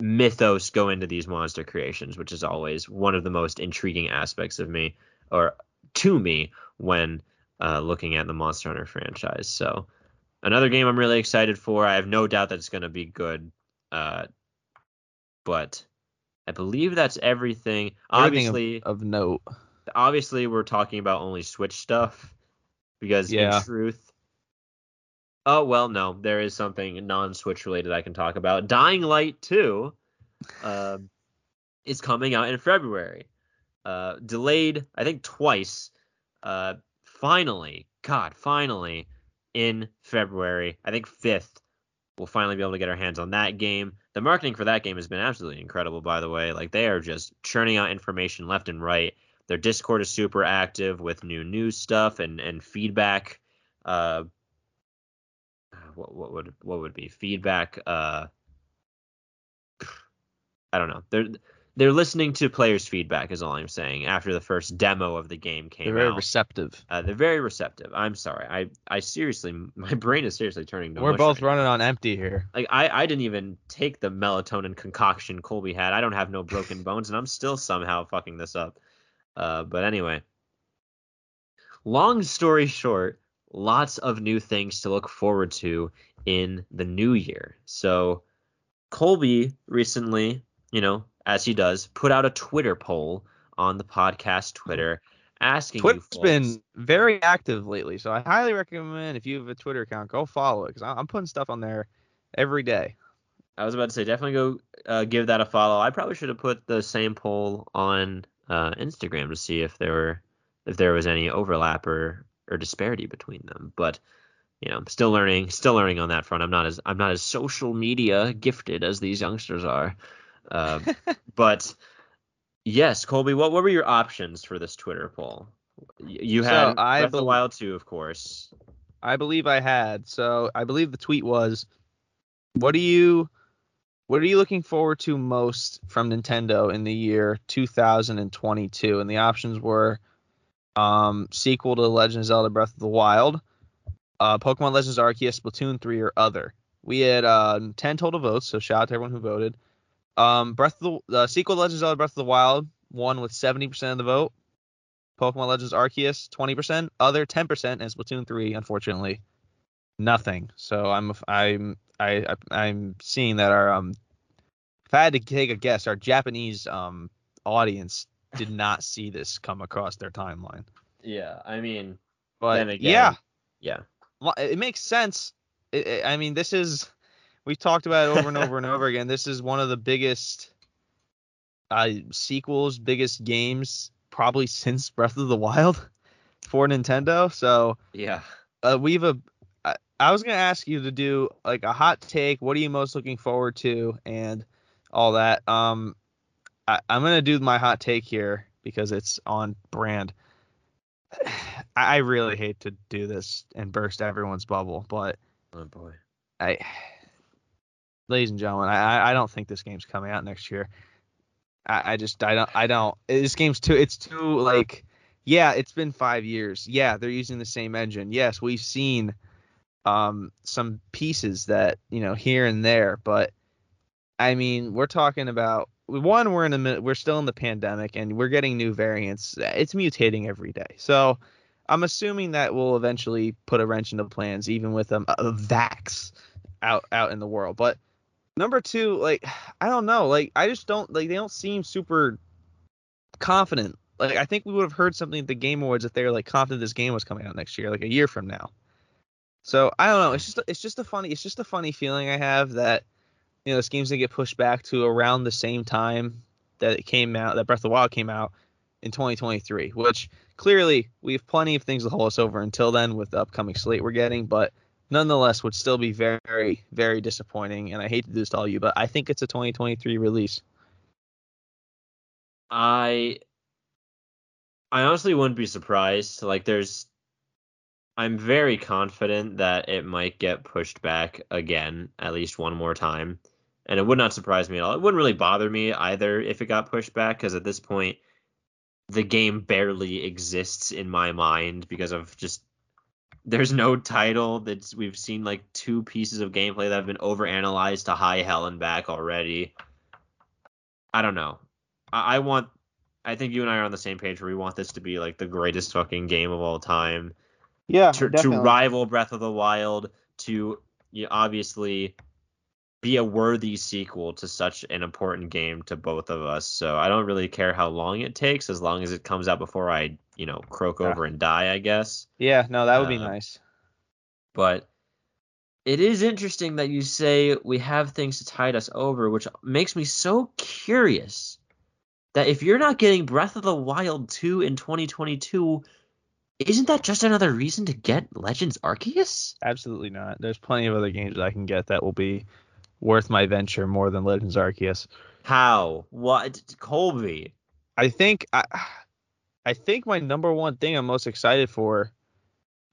mythos go into these monster creations, which is always one of the most intriguing aspects of me or to me when uh, looking at the Monster Hunter franchise. So another game I'm really excited for. I have no doubt that it's going to be good, uh, but I believe that's everything. everything obviously of, of note. Obviously, we're talking about only Switch stuff because yeah. in truth. Oh, well, no, there is something non-Switch related I can talk about. Dying Light two uh, is coming out in February. Uh, delayed, I think, twice. Uh, finally, God, finally. in February, I think fifth, we'll finally be able to get our hands on that game. The marketing for that game has been absolutely incredible, by the way. Like, they are just churning out information left and right. Their Discord is super active with new news stuff and and feedback. Uh, what what would what would be feedback? Uh, I don't know. They're they're listening to players' feedback is all I'm saying. After the first demo of the game came out, they're very receptive. Uh, they're very receptive. I'm sorry. I, I seriously, my brain is seriously turning to mush. We're both running on empty here. Like I, I didn't even take the melatonin concoction Colby had. I don't have no broken bones, and I'm still somehow fucking this up. Uh, but anyway, long story short, lots of new things to look forward to in the new year. So Colby recently, you know, as he does, put out a Twitter poll on the podcast Twitter asking Twitter's you folks, been very active lately, so I highly recommend if you have a Twitter account, go follow it, because I'm putting stuff on there every day. I was about to say, definitely go uh, give that a follow. I probably should have put the same poll on uh, Instagram to see if there were if there was any overlap or, or disparity between them. But, you know, I'm still learning, still learning on that front. I'm not as I'm not as social media gifted as these youngsters are. Uh, but yes, Colby, what, what were your options for this Twitter poll? You had so I Breath of the Wild two, of course. I believe I had. So I believe the tweet was, "What are you, what are you looking forward to most from Nintendo in the year two thousand twenty-two?" And the options were um, sequel to Legend of Zelda: Breath of the Wild, uh, Pokemon Legends Arceus, Splatoon three, or other. We had uh, ten total votes, so shout out to everyone who voted. Um, Breath of the uh, sequel Legend of Zelda Breath of the Wild won with seventy percent of the vote. Pokemon Legends Arceus twenty percent, other ten percent, and Splatoon three unfortunately nothing. So I'm I'm I I'm seeing that our um if I had to take a guess, our Japanese um audience did not see this come across their timeline. Yeah, I mean, but then again, yeah, yeah, well, it makes sense. It, it, I mean, this is. We've talked about it over and over and over again. This is one of the biggest uh, sequels, biggest games probably since Breath of the Wild for Nintendo. So yeah, uh, we've a. I, I was gonna ask you to do like a hot take. What are you most looking forward to and all that? Um, I, I'm gonna do my hot take here because it's on brand. I, I really hate to do this and burst everyone's bubble, but oh boy, I. Ladies and gentlemen, I I don't think this game's coming out next year. I, I just I don't I don't. This game's too. It's too like Yeah, it's been five years. Yeah, they're using the same engine. Yes, we've seen um, some pieces that, you know, here and there. But, I mean, we're talking about, one, we're in a, we're still in the pandemic, and we're getting new variants. It's mutating every day. So I'm assuming that will eventually put a wrench into plans, even with um, a vax out, out in the world. But number two, like, I don't know. Like, I just don't, like, they don't seem super confident. Like, I think we would have heard something at the Game Awards if they were, like, confident this game was coming out next year, like a year from now. So I don't know. It's just it's just a funny it's just a funny feeling I have that, you know, this game's gonna get pushed back to around the same time that it came out, that Breath of the Wild came out in twenty twenty-three. Which clearly we have plenty of things to hold us over until then with the upcoming slate we're getting, but nonetheless would still be very, very disappointing. And I hate to do this to all you, but I think it's a twenty twenty-three release. I. I honestly wouldn't be surprised. Like, there's, I'm very confident that it might get pushed back again, at least one more time. And it would not surprise me at all. It wouldn't really bother me either if it got pushed back, because at this point, the game barely exists in my mind because of just, there's no title that's, we've seen like two pieces of gameplay that have been overanalyzed to high hell and back already. I don't know. I, I want, I think you and I are on the same page where we want this to be like the greatest fucking game of all time. Yeah, to, to rival Breath of the Wild, to, you know, obviously be a worthy sequel to such an important game to both of us. So I don't really care how long it takes, as long as it comes out before I, you know, croak yeah. over and die, I guess. Yeah, no, that would uh, be nice. But it is interesting that you say we have things to tide us over, which makes me so curious. That if you're not getting Breath of the Wild two in twenty twenty-two, isn't that just another reason to get Legends Arceus? Absolutely not. There's plenty of other games that I can get that will be worth my venture more than Legends Arceus. How? What? Colby? I think I, I think my number one thing I'm most excited for,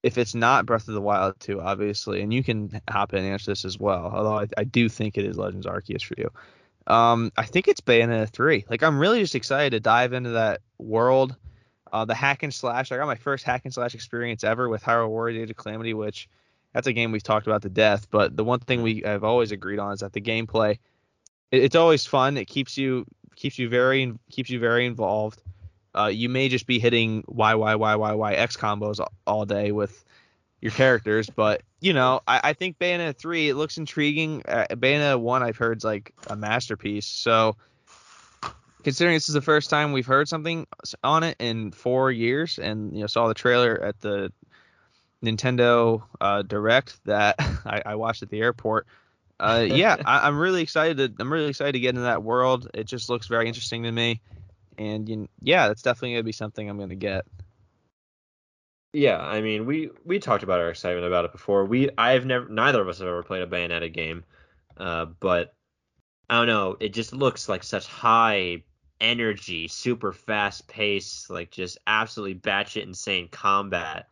if it's not Breath of the Wild two, obviously, and you can hop in and answer this as well, although I, I do think it is Legends Arceus for you. Um, I think it's Bayonetta three. Like, I'm really just excited to dive into that world. Uh, the hack and slash. I got my first hack and slash experience ever with Hyrule Warriors Age of Calamity, which that's a game we've talked about to death. But the one thing we have always agreed on is that the gameplay, it, it's always fun. It keeps you keeps you very keeps you very involved. Uh, you may just be hitting Y Y Y Y Y X combos all day with your characters, but you know, I, I think Bayonetta three, it looks intriguing. Uh, Bayonetta one, I've heard, is like a masterpiece. So, considering this is the first time we've heard something on it in four years, and you know, saw the trailer at the Nintendo uh, Direct that I, I watched at the airport. Uh, yeah, I, I'm really excited. To, I'm really excited to get into that world. It just looks very interesting to me, and you, yeah, that's definitely gonna be something I'm gonna get. Yeah, I mean, we, we talked about our excitement about it before. We I've never neither of us have ever played a Bayonetta game, uh, but I don't know. It just looks like such high energy, super fast pace, like just absolutely batshit insane combat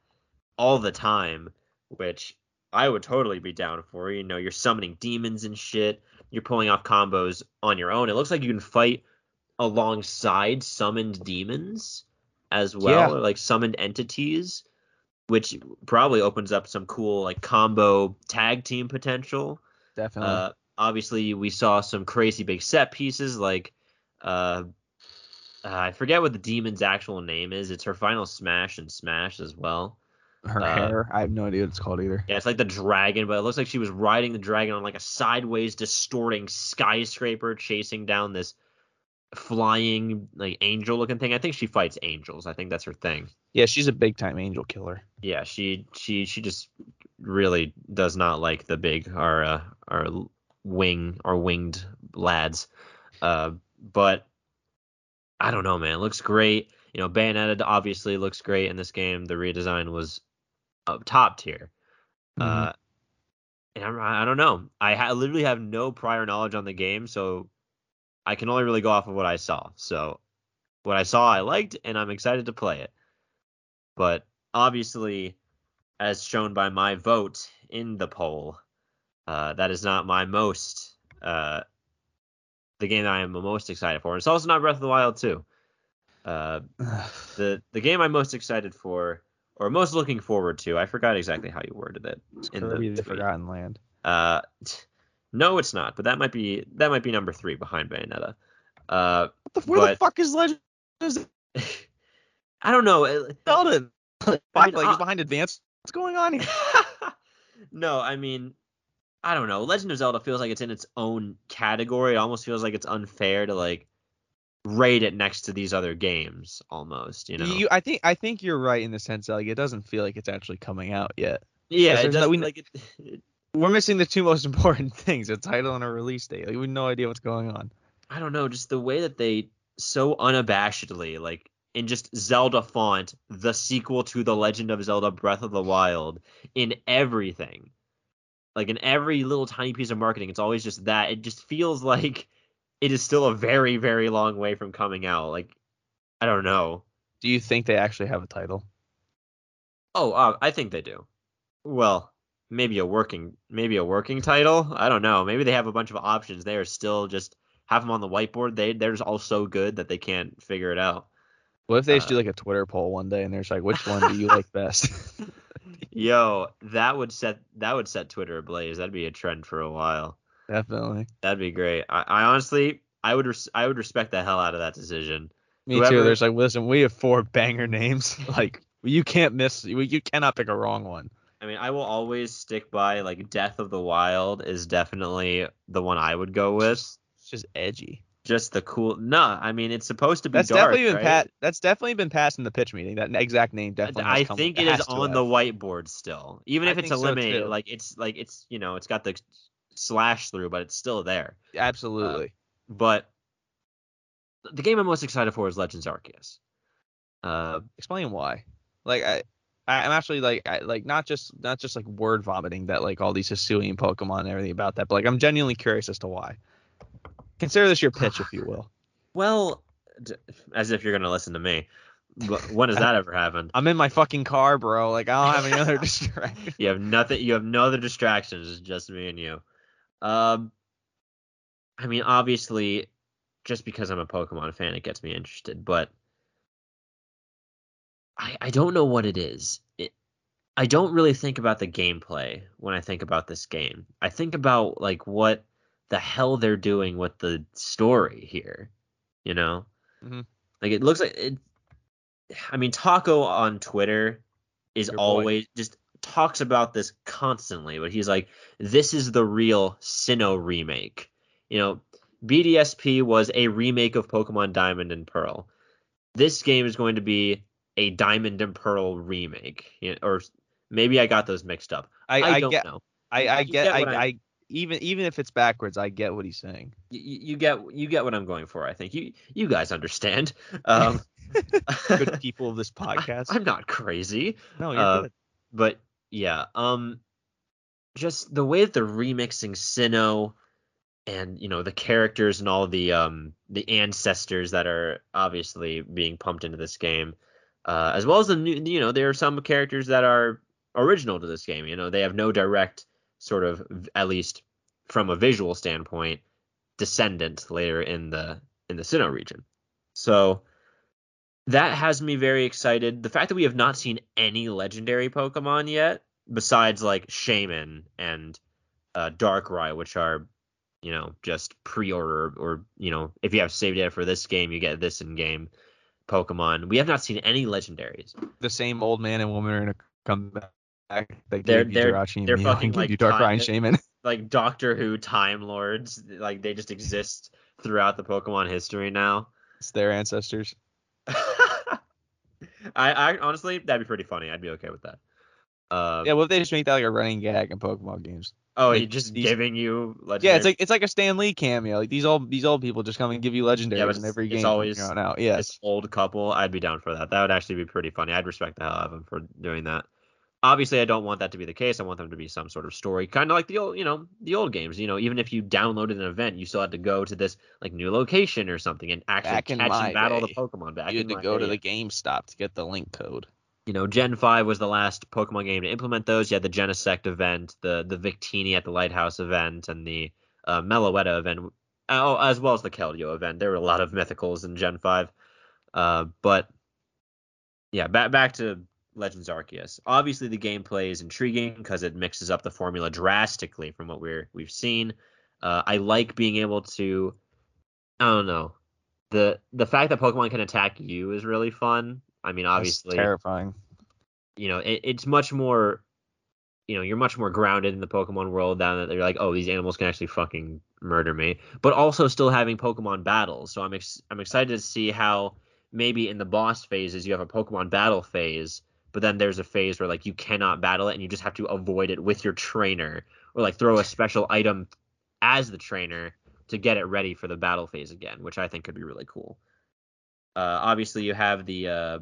all the time, which I would totally be down for. You know, you're summoning demons and shit. You're pulling off combos on your own. It looks like you can fight alongside summoned demons as well, yeah. or like summoned entities, which probably opens up some cool like combo tag team potential. Definitely. Uh, obviously, we saw some crazy big set pieces like uh, uh, I forget what the demon's actual name is. It's her final smash and smash as well. Her uh, hair. I have no idea what it's called either. Yeah, it's like the dragon, but it looks like she was riding the dragon on like a sideways distorting skyscraper, chasing down this flying like angel looking thing. I think she fights angels. I think that's her thing. Yeah, she's a big time angel killer. Yeah, she she she just really does not like the big our uh, our wing our winged lads. Uh, but I don't know, man. It looks great. You know, Bayonetta obviously looks great in this game. The redesign was up top tier. Mm-hmm. Uh, and I, I don't know. I ha- literally have no prior knowledge on the game, so I can only really go off of what I saw. So what I saw, I liked, and I'm excited to play it. But obviously, as shown by my vote in the poll, uh, that is not my most, uh, the game that I am most excited for. It's also not Breath of the Wild two. Uh, the the game I'm most excited for, or most looking forward to, I forgot exactly how you worded it. It's in Kirby, the, the Forgotten Land. Uh, no, it's not. But that might be that might be number three behind Bayonetta. Uh, what the, where but, the fuck is Legend? I don't know. It, Zelda. Like, I mean, like, he's behind Advance. What's going on here? No, I mean, I don't know. Legend of Zelda feels like it's in its own category. It almost feels like it's unfair to like rate it next to these other games. Almost, you know. You, I think I think you're right in the sense that like it doesn't feel like it's actually coming out yet. Yeah, it doesn't, we, like it, it, we're missing the two most important things: a title and a release date. Like we have no idea what's going on. I don't know. Just the way that they so unabashedly like. In just Zelda font, the sequel to The Legend of Zelda Breath of the Wild, in everything. Like, in every little tiny piece of marketing, it's always just that. It just feels like it is still a very, very long way from coming out. Like, I don't know. Do you think they actually have a title? Oh, uh, I think they do. Well, maybe a working, maybe a working title? I don't know. Maybe they have a bunch of options. They are still just, have them on the whiteboard. They, they're just all so good that they can't figure it out. What if they just uh, do like a Twitter poll one day and they're just like, which one do you like best? Yo, that would set that would set Twitter ablaze. That'd be a trend for a while. Definitely. That'd be great. I, I honestly, I would res- I would respect the hell out of that decision. Me Whoever, too. There's like, listen, we have four banger names. Like, you can't miss. You cannot pick a wrong one. I mean, I will always stick by like Death of the Wild is definitely the one I would go with. It's just edgy. Just the cool. No, nah, I mean, it's supposed to be that's dark. Definitely been right? pat, that's definitely been passed in the pitch meeting. That exact name definitely. I come, think it, it is on have. the whiteboard still, even I if it's eliminated. So like it's like it's you know it's got the slash through, but it's still there. Absolutely. Uh, but the game I'm most excited for is Legends Arceus. Uh, Explain why. Like I, I'm actually like I, like not just not just like word vomiting that like all these Hisuian Pokemon and everything about that, but like I'm genuinely curious as to why. Consider this your pitch, if you will. Well, as if you're going to listen to me. But when has that ever happened? I'm in my fucking car, bro. Like, I don't have any other distractions. You have nothing. You have no other distractions. It's just me and you. Um, I mean, obviously, just because I'm a Pokemon fan, it gets me interested. But I, I don't know what it is. It, I don't really think about the gameplay when I think about this game. I think about, like, what the hell they're doing with the story here, you know? Mm-hmm. Like, it looks like it. I mean, Taco on Twitter is Your always boy. just talks about this constantly, but he's like, this is the real Sinnoh remake. You know, B D S P was a remake of Pokemon Diamond and Pearl. This game is going to be a Diamond and Pearl remake, you know, or maybe I got those mixed up. I, I, I don't get, know. I, I get, get I, I, I Even even if it's backwards, I get what he's saying. You, you get you get what I'm going for. I think you you guys understand. Um, good people of this podcast. I, I'm not crazy. No, you're uh, good. But yeah, um, just the way that they're remixing Sinnoh, and you know the characters and all the um the ancestors that are obviously being pumped into this game, uh, as well as the new. You know, there are some characters that are original to this game. You know, they have no direct. Sort of, at least from a visual standpoint, descendant later in the in the Sinnoh region. So that has me very excited. The fact that we have not seen any legendary Pokemon yet, besides like Shaymin and uh, Darkrai, which are, you know, just pre-order or, you know, if you have saved it for this game, you get this in-game Pokemon. We have not seen any legendaries. The same old man and woman are going to come back. They they're they're, Jirachi they're fucking like you Dark time, Shaman. Like Doctor Who Time Lords. Like they just exist throughout the Pokemon history now. It's their ancestors. I, I honestly, that'd be pretty funny. I'd be okay with that. Um, yeah, what if they just make that like a running gag in Pokemon games? Oh, like, just these, giving you legendary. Yeah, it's like it's like a Stan Lee cameo. Like these old these old people just come and give you legendaries yeah, in every game. It's always going out. Yeah, this old couple. I'd be down for that. That would actually be pretty funny. I'd respect the hell out of them for doing that. Obviously, I don't want that to be the case. I want them to be some sort of story, kind of like the old, you know, the old games. You know, even if you downloaded an event, you still had to go to this like new location or something and actually catch and battle the Pokemon. Back in my day, you had to go to the GameStop to get the link code. You know, Gen five was the last Pokemon game to implement those. You had the Genesect event, the the Victini at the Lighthouse event, and the uh, Meloetta event, oh, as well as the Keldeo event. There were a lot of mythicals in Gen five. Uh, but yeah, back back to Legends Arceus. Obviously, the gameplay is intriguing because it mixes up the formula drastically from what we're we've seen. Uh, I like being able to. I don't know. the The fact that Pokemon can attack you is really fun. I mean, obviously, that's terrifying. You know, it, it's much more. You know, you're much more grounded in the Pokemon world than that. They're like, oh, these animals can actually fucking murder me. But also still having Pokemon battles. So I'm ex- I'm excited to see how maybe in the boss phases you have a Pokemon battle phase, but then there's a phase where like you cannot battle it and you just have to avoid it with your trainer, or like throw a special item as the trainer to get it ready for the battle phase again, which I think could be really cool. Uh, obviously, you have the uh,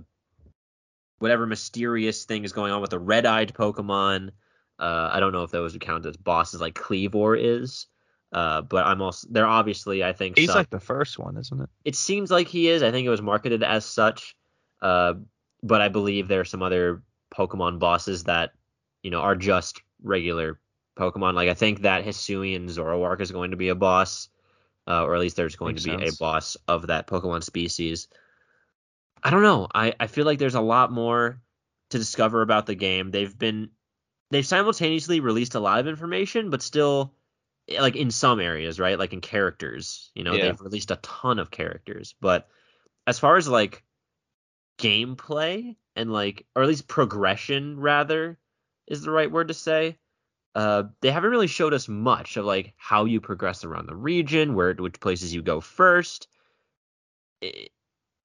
whatever mysterious thing is going on with the red-eyed Pokemon. Uh, I don't know if those would count as bosses, like Cleavor is, uh, but I'm also they're obviously I think he's some, like the first one, isn't it? It seems like he is. I think it was marketed as such, uh, but I believe there are some other Pokemon bosses that you know are just regular Pokemon. Like I think that Hisuian Zoroark is going to be a boss, uh, or at least there's going Makes to be sense. a boss of that Pokemon species. I don't know. I I feel like there's a lot more to discover about the game. They've been They've simultaneously released a lot of information, but still, like, in some areas, right? Like, in characters, you know, yeah. They've released a ton of characters. But as far as, like, gameplay and, like, or at least progression, rather, is the right word to say, uh, they haven't really showed us much of, like, how you progress around the region, where which places you go first. It,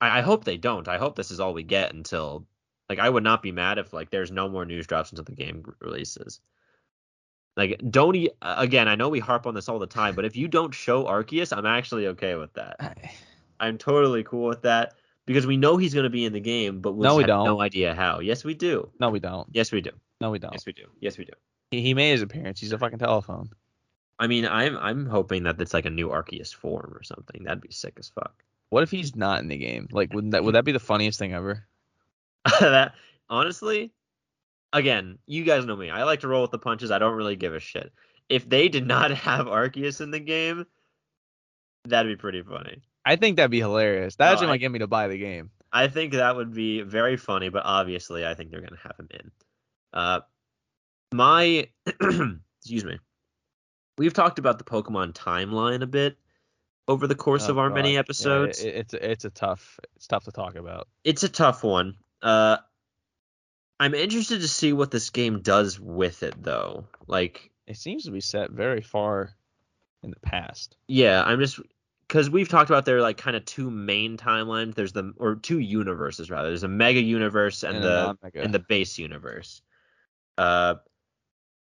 I, I hope they don't. I hope this is all we get until... Like, I would not be mad if, like, there's no more news drops until the game releases. Like, don't... E- Again, I know we harp on this all the time, but if you don't show Arceus, I'm actually okay with that. I'm totally cool with that, because we know he's going to be in the game, but we'll no, we have don't. no idea how. Yes, we do. No, we don't. Yes, we do. No, we don't. Yes, we do. Yes, we do. He, he made his appearance. He's a fucking telephone. I mean, I'm I'm hoping that it's, like, a new Arceus form or something. That'd be sick as fuck. What if he's not in the game? Like, wouldn't that, would that be the funniest thing ever? That honestly, again, you guys know me. I like to roll with the punches. I don't really give a shit. If they did not have Arceus in the game, that'd be pretty funny. I think that'd be hilarious. That's what no, might get me to buy the game. I think that would be very funny, but obviously, I think they're gonna have him in. Uh, my excuse me. We've talked about the Pokemon timeline a bit over the course oh, of our God. many episodes. Yeah, it, it's it's a tough it's tough to talk about. It's a tough one. Uh, I'm interested to see what this game does with it, though. Like, it seems to be set very far in the past. Yeah, I'm just because we've talked about there are like kind of two main timelines. There's the or two universes rather. There's a mega universe and, and the and the base universe. Uh,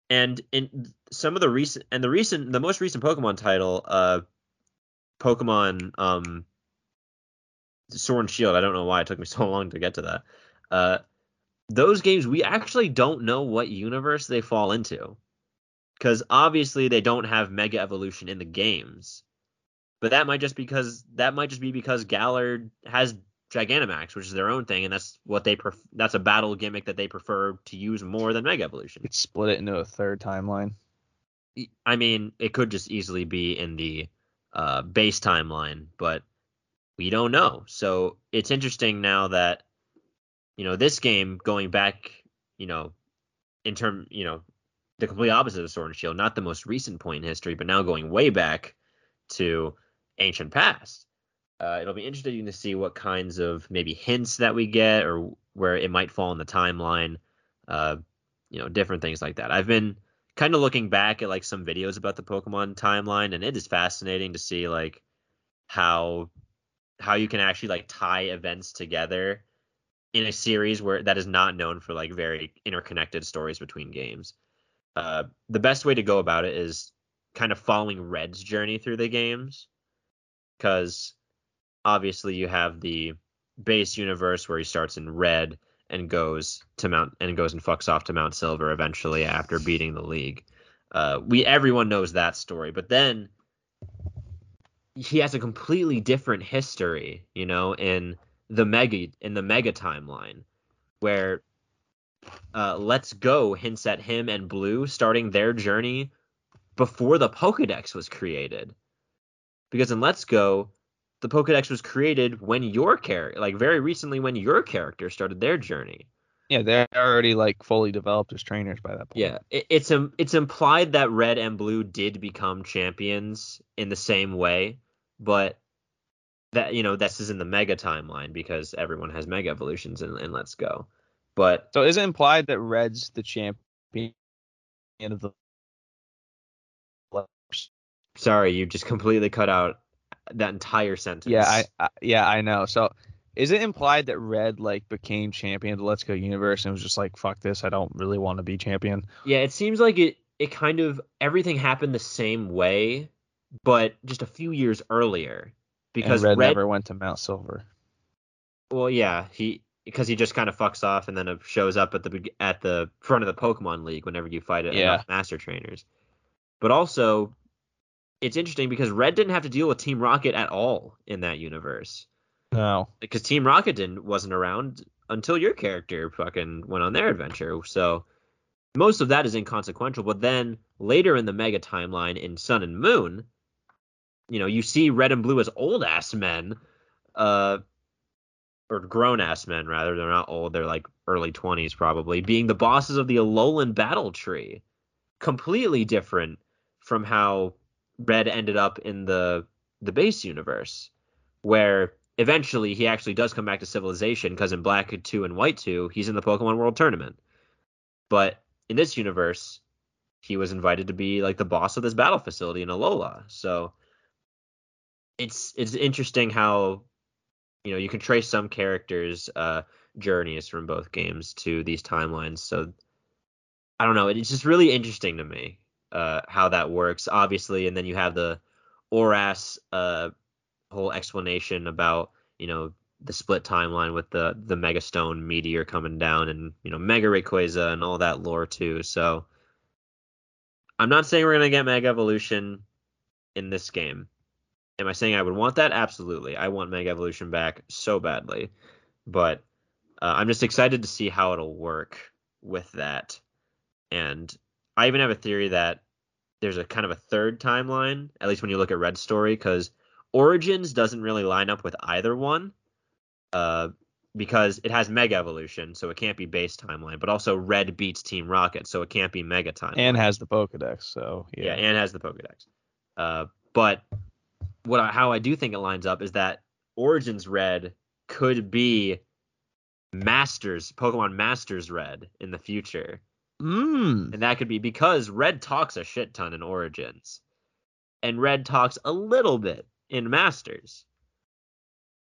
and in some of the recent and the recent the most recent Pokemon title, uh, Pokemon um, Sword and Shield. I don't know why it took me so long to get to that. Uh, those games, we actually don't know what universe they fall into, because obviously they don't have Mega Evolution in the games. But that might just because that might just be because Galar has Gigantamax, which is their own thing, and that's what they pref- that's a battle gimmick that they prefer to use more than Mega Evolution. It's split it into a third timeline. I mean, it could just easily be in the uh, base timeline, but we don't know. So it's interesting now that. You know, this game going back, you know, in term, you know, the complete opposite of Sword and Shield, not the most recent point in history, but now going way back to ancient past. Uh, it'll be interesting to see what kinds of maybe hints that we get or where it might fall in the timeline, uh, you know, different things like that. I've been kind of looking back at like some videos about the Pokemon timeline, and it is fascinating to see like how how you can actually like tie events together in a series where that is not known for like very interconnected stories between games. Uh, the best way to go about it is kind of following Red's journey through the games, because obviously you have the base universe where he starts in Red and goes to Mount and goes and fucks off to Mount Silver eventually after beating the League. Uh, we everyone knows that story, but then he has a completely different history, you know, in the mega in the mega timeline where uh, Let's Go hints at him and Blue starting their journey before the Pokédex was created, because in Let's Go the Pokédex was created when your character, like very recently when your character started their journey. Yeah, they're already like fully developed as trainers by that point. Yeah, it, it's um, it's implied that Red and Blue did become champions in the same way, but that, you know, this is in the Mega timeline because everyone has Mega evolutions in, in Let's Go. But so is it implied that Red's the champion of the? Sorry, you just completely cut out that entire sentence. Yeah, I, I yeah I know. So. Is it implied that Red, like, became champion of the Let's Go universe and was just like, fuck this, I don't really want to be champion? Yeah, it seems like it, it kind of, everything happened the same way, but just a few years earlier. Because Red, Red never went to Mount Silver. Well, yeah, he because he just kind of fucks off and then shows up at the at the front of the Pokemon League whenever you fight yeah. enough Master Trainers. But also, it's interesting because Red didn't have to deal with Team Rocket at all in that universe. No, because Team Rocket didn't wasn't around until your character fucking went on their adventure. So most of that is inconsequential. But then later in the Mega timeline in Sun and Moon, you know, you see Red and Blue as old ass men, uh, or grown ass men rather. They're not old. They're like early twenties probably, being the bosses of the Alolan Battle Tree. Completely different from how Red ended up in the the base universe, where eventually, he actually does come back to Civilization, because in Black two and White two, he's in the Pokemon World Tournament. But in this universe, he was invited to be like the boss of this battle facility in Alola. So it's it's interesting how, you know, you can trace some characters' uh, journeys from both games to these timelines. So I don't know. It's just really interesting to me uh, how that works, obviously. And then you have the Oras uh whole explanation about, you know, the split timeline with the the Mega Stone meteor coming down and, you know, Mega Rayquaza and all that lore too. So I'm not saying we're going to get Mega Evolution in this game. Am I saying I would want that? Absolutely. I want Mega Evolution back so badly. But uh, I'm just excited to see how it'll work with that. And I even have a theory that there's a kind of a third timeline, at least when you look at Red's story, because Origins doesn't really line up with either one uh, because it has Mega Evolution, so it can't be base timeline. But also Red beats Team Rocket, so it can't be Mega timeline. And has the Pokédex, so yeah. Yeah, and has the Pokédex. Uh, but what I, how I do think it lines up is that Origins Red could be Masters, Pokemon Masters Red in the future. Mm. And that could be because Red talks a shit ton in Origins. And Red talks a little bit in Masters,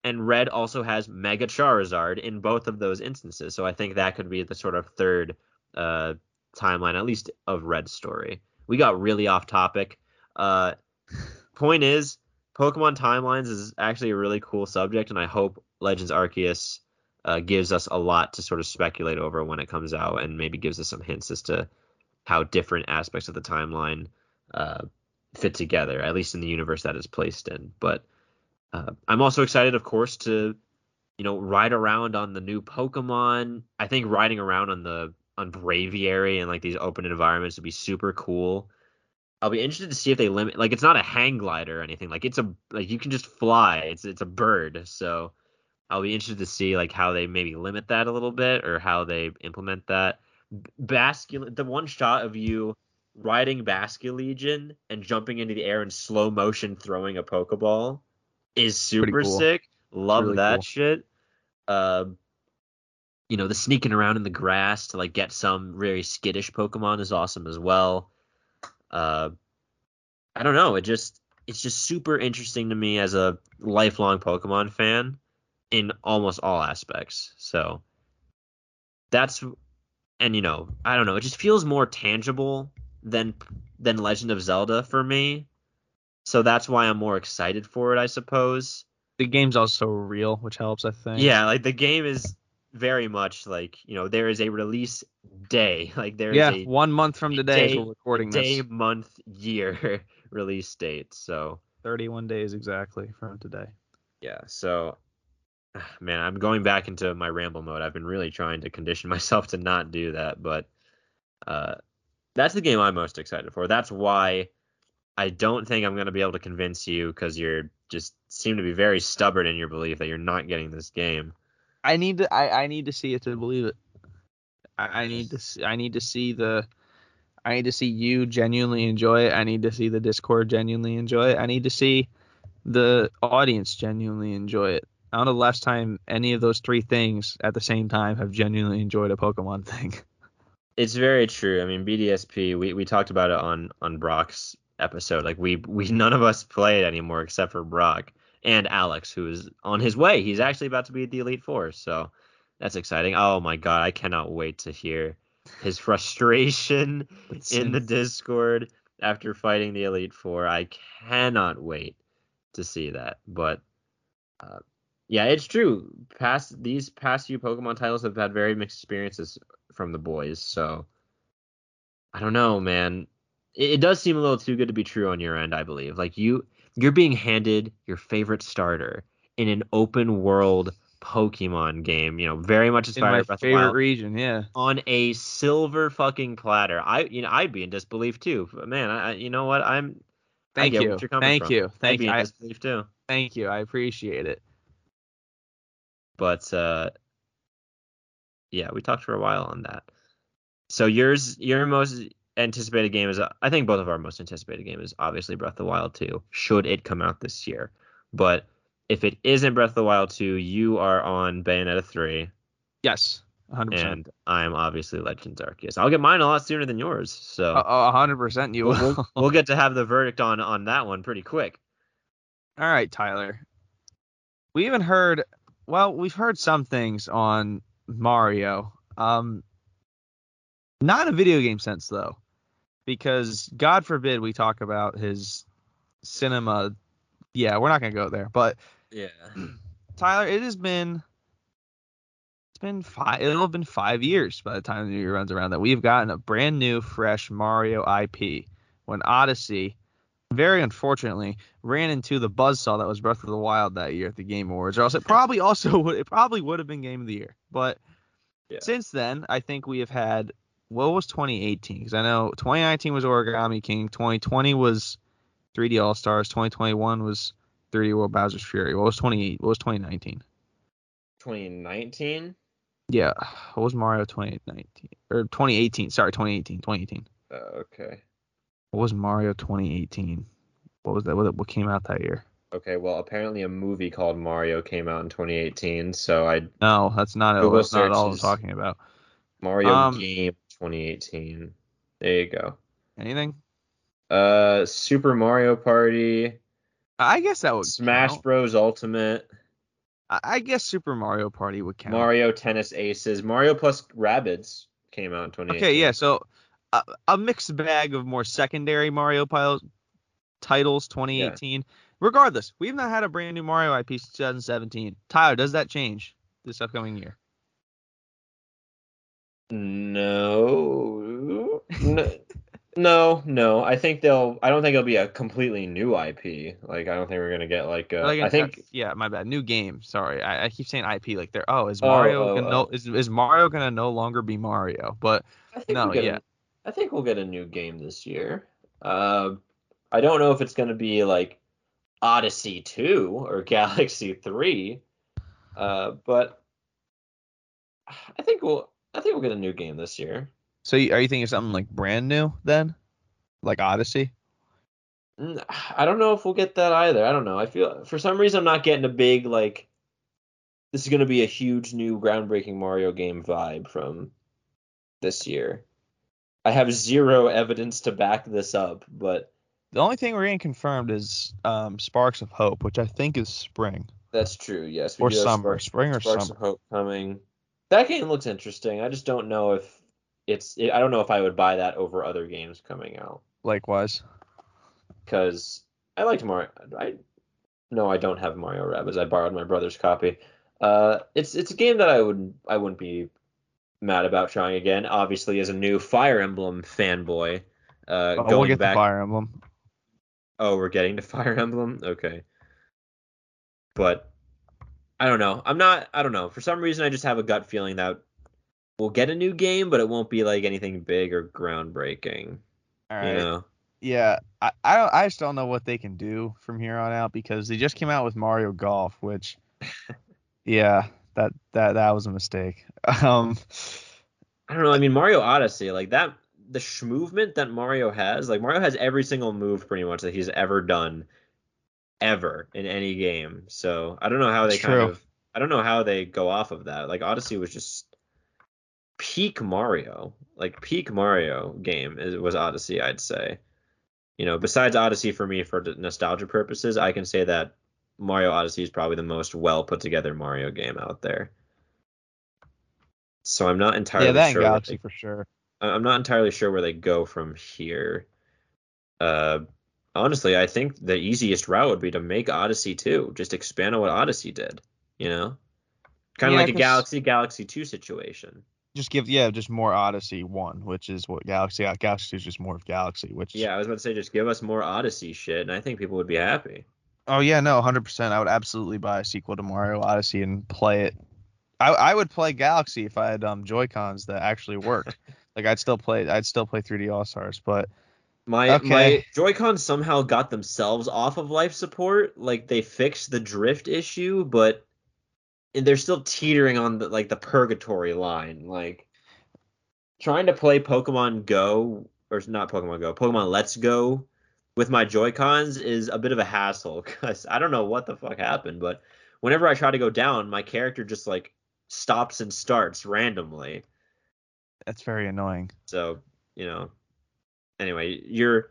and Red also has Mega Charizard in both of those instances, so I think that could be the sort of third uh timeline, at least of Red's story. We got really off topic. Uh point is, Pokemon timelines is actually a really cool subject, and I hope Legends Arceus uh gives us a lot to sort of speculate over when it comes out, and maybe gives us some hints as to how different aspects of the timeline uh fit together, at least in the universe that is placed in. But uh, I'm also excited, of course, to, you know, ride around on the new Pokemon. I think riding around on the on Braviary and like these open environments would be super cool. I'll be interested to see if they limit, like, it's not a hang glider or anything, like it's a, like you can just fly, it's it's a bird. So I'll be interested to see like how they maybe limit that a little bit, or how they implement that. Bascul- the one shot of you riding Basculegion and jumping into the air in slow motion throwing a Pokeball is super cool. Sick. Love really that cool. shit. Uh, you know, the sneaking around in the grass to like get some very skittish Pokemon is awesome as well. Uh, I don't know. It just it's just super interesting to me as a lifelong Pokemon fan in almost all aspects. So that's and you know, I don't know. It just feels more tangible than than Legend of Zelda for me, so that's why I'm more excited for it, I suppose. The game's also real, which helps, I think. Yeah, like the game is very much like, you know, there is a release day, like there yeah, is yeah one month from today we're recording day, this day month year release date, so thirty-one days exactly from today. Yeah, so man, I'm going back into my ramble mode. I've been really trying to condition myself to not do that, but uh that's the game I'm most excited for. That's why I don't think I'm going to be able to convince you because you're just seem to be very stubborn in your belief that you're not getting this game. I need to I, I need to see it to believe it. I, I need to see, I need to see the I need to see you genuinely enjoy it. I need to see the Discord genuinely enjoy it. I need to see the audience genuinely enjoy it. I don't know the last time any of those three things at the same time have genuinely enjoyed a Pokemon thing. It's very true. I mean, B D S P, we, we talked about it on, on Brock's episode. Like, we, we none of us play it anymore except for Brock and Alex, who is on his way. He's actually about to be at the Elite Four, so that's exciting. Oh, my God. I cannot wait to hear his frustration it's in the Discord after fighting the Elite Four. I cannot wait to see that. But, uh, yeah, it's true. Past These past few Pokemon titles have had very mixed experiences from the boys, so I don't know, man. It, it does seem a little too good to be true on your end, I believe. Like, you... You're being handed your favorite starter in an open world Pokemon game, you know, very much inspired by my Breath favorite of Wild, region, yeah. On a silver fucking platter. I, you know, I'd be in disbelief too, but man, I, you know what? I'm. Thank you. Thank from. you. Thank I'd be you. In disbelief too. Thank you. I appreciate it. But uh, yeah, we talked for a while on that. So yours, your most anticipated game is uh, I think both of our most anticipated game is obviously Breath of the Wild two, should it come out this year. But if it isn't Breath of the Wild two, you are on Bayonetta three. Yes, one hundred percent. And I'm obviously Legends Arceus. I'll get mine a lot sooner than yours, so uh, one hundred percent you will. We'll, we'll get to have the verdict on on that one pretty quick. All right, Tyler. We even heard well, we've heard some things on Mario. Um Not a video game sense, though, because God forbid we talk about his cinema. Yeah, we're not going to go there. But yeah, Tyler, it has been it's been five. It'll have been five years by the time the new year runs around that we've gotten a brand new, fresh Mario I P when Odyssey, very unfortunately, ran into the buzzsaw that was Breath of the Wild that year at the Game Awards, or else it probably also would, it probably would have been Game of the Year. But yeah. Since then, I think we have had. What was twenty eighteen? Because I know twenty nineteen was Origami King, twenty twenty was three D All-Stars, twenty twenty-one was three D World Bowser's Fury. What was twenty eight? What was twenty nineteen? twenty nineteen? Yeah. What was Mario twenty nineteen? Or twenty eighteen. Sorry, twenty eighteen. twenty eighteen. Uh, okay. What was Mario twenty eighteen? What was that? What came out that year? Okay, well, apparently a movie called Mario came out in twenty eighteen, so I... No, that's not, it, that's not all I'm talking about. Mario um, game. twenty eighteen. There you go. Anything? Uh, Super Mario Party. I guess that would Smash count. Bros. Ultimate. I guess Super Mario Party would count. Mario Tennis Aces. Mario plus Rabbids came out in twenty eighteen. Okay, yeah, so a, a mixed bag of more secondary Mario pil- titles twenty eighteen. Yeah. Regardless, we've not had a brand new Mario I P since twenty seventeen. Tyler, does that change this upcoming year? No, no, no. I think they'll. I don't think it'll be a completely new I P. Like, I don't think we're gonna get like. A, like I think. Yeah, my bad. New game. Sorry, I, I keep saying I P. Like, they're. Oh, is Mario oh, gonna oh, no, is is Mario gonna no longer be Mario? But I think no, we'll yeah. A, I think we'll get a new game this year. Uh, I don't know if it's gonna be like Odyssey two or Galaxy three. Uh, but I think we'll. I think we'll get a new game this year. So you, are you thinking something like brand new then? Like Odyssey? I don't know if we'll get that either. I don't know. I feel for some reason I'm not getting a big like this is going to be a huge new groundbreaking Mario game vibe from this year. I have zero evidence to back this up, but the only thing we're getting confirmed is um, Sparks of Hope, which I think is spring. That's true. Yes, we or do summer. Sparks, spring or Sparks summer. Sparks of Hope coming. That game looks interesting. I just don't know if it's. It, I don't know if I would buy that over other games coming out. Likewise. Because I liked Mario. I no, I don't have Mario Rabbids. I borrowed my brother's copy. Uh, it's it's a game that I would I wouldn't be mad about trying again. Obviously, as a new Fire Emblem fanboy, uh, oh, going we'll get back. To Fire Emblem. Oh, we're getting to Fire Emblem. Okay. But. I don't know. I'm not. I don't know. For some reason, I just have a gut feeling that we'll get a new game, but it won't be like anything big or groundbreaking. All right. You know? Yeah, I I, don't, I just don't know what they can do from here on out, because they just came out with Mario Golf, which, yeah, that that that was a mistake. Um, I don't know. I mean, Mario Odyssey, like that, the shmovement that Mario has, like Mario has every single move pretty much that he's ever done, ever in any game. So I don't know how they kind true. of, I don't know how they go off of that. Like Odyssey was just peak Mario, like peak Mario game was Odyssey, I'd say. You know, besides Odyssey for me, for nostalgia purposes, I can say that Mario Odyssey is probably the most well put together Mario game out there. So I'm not entirely yeah, that sure. Galaxy they, for sure. I'm not entirely sure where they go from here. Uh, honestly, I think the easiest route would be to make Odyssey two, just expand on what Odyssey did. You know, kind of yeah, like a Galaxy Galaxy two situation. Just give, yeah, just more Odyssey one, which is what Galaxy, Galaxy two is just more of Galaxy, which... Yeah, I was about to say, just give us more Odyssey shit, and I think people would be happy. Oh, yeah, no, one hundred percent. I would absolutely buy a sequel to Mario Odyssey and play it. I, I would play Galaxy if I had um, Joy-Cons that actually worked. Like, I'd still play I'd still play three D All-Stars, but... My, okay. my Joy-Cons somehow got themselves off of life support. Like, they fixed the drift issue, but... And they're still teetering on the, like, the purgatory line. Like, trying to play Pokemon Go, or not Pokemon Go, Pokemon Let's Go with my Joy-Cons is a bit of a hassle, because I don't know what the fuck happened, but whenever I try to go down, my character just, like, stops and starts randomly. That's very annoying. So, you know, anyway, your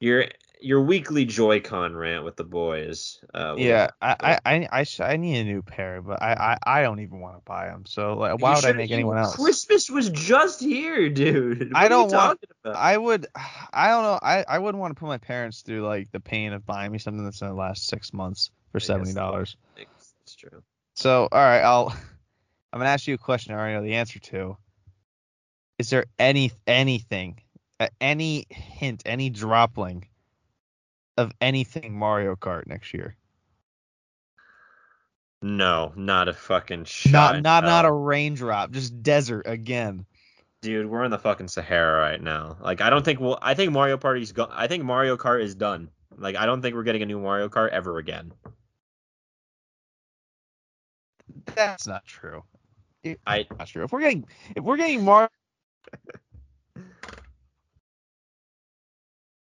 your your weekly Joy-Con rant with the boys. Uh, yeah, I, I I I need a new pair, but I, I, I don't even want to buy them. So like, why would I make anyone else? Christmas was just here, dude. What I don't want. About? I would. I don't know. I, I wouldn't want to put my parents through like the pain of buying me something that's gonna last six months for seventy dollars. That's, that's true. So all right, I'll I'm gonna ask you a question I already know the answer to. Is there any anything, any hint, any dropling of anything Mario Kart next year? No, not a fucking shot. Not not, no. not a raindrop, just desert again. Dude, we're in the fucking Sahara right now. Like, I don't think we'll. I think Mario Party's go. I think Mario Kart is done. Like, I don't think we're getting a new Mario Kart ever again. That's not true. It's I, not true. If we're getting, if we're getting Mario.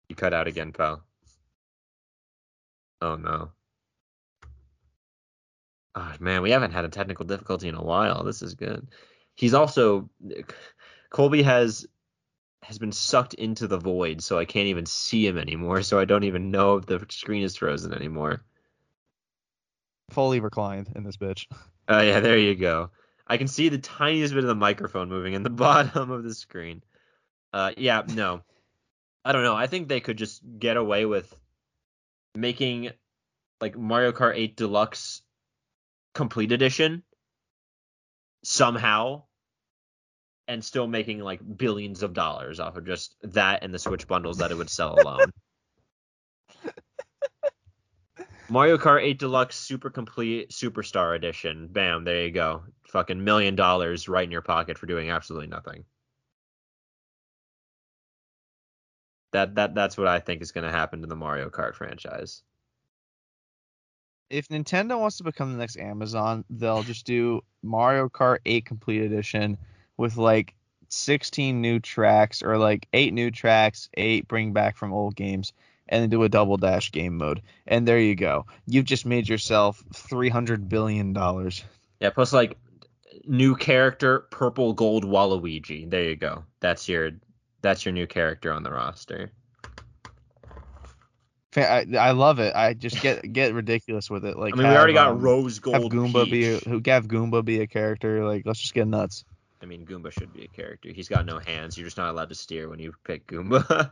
You cut out again, pal. Oh no. Oh man, we haven't had a technical difficulty in a while. This is good. He's also Colby has has been sucked into the void, so I can't even see him anymore. So I don't even know if the screen is frozen anymore. Fully reclined in this bitch. Oh uh, yeah, there you go. I can see the tiniest bit of the microphone moving in the bottom of the screen. Uh, yeah, no. I don't know. I think they could just get away with making, like, Mario Kart eight Deluxe Complete Edition somehow and still making, like, billions of dollars off of just that and the Switch bundles that it would sell alone. Mario Kart eight Deluxe Super Complete Superstar Edition. Bam, there you go. Fucking million dollars right in your pocket for doing absolutely nothing. That that that's what I think is going to happen to the Mario Kart franchise. If Nintendo wants to become the next Amazon, they'll just do Mario Kart eight Complete Edition with like sixteen new tracks, or like eight new tracks, eight bring back from old games, and then do a double dash game mode. And there you go. You've just made yourself three hundred billion dollars. Yeah, plus like new character, purple gold Waluigi. There you go. That's your... That's your new character on the roster. I, I love it. I just get get ridiculous with it. Like, I mean, have, we already got um, Rose Gold. Have Goomba Peach. be a, have Goomba be a character. Like, let's just get nuts. I mean, Goomba should be a character. He's got no hands. You're just not allowed to steer when you pick Goomba.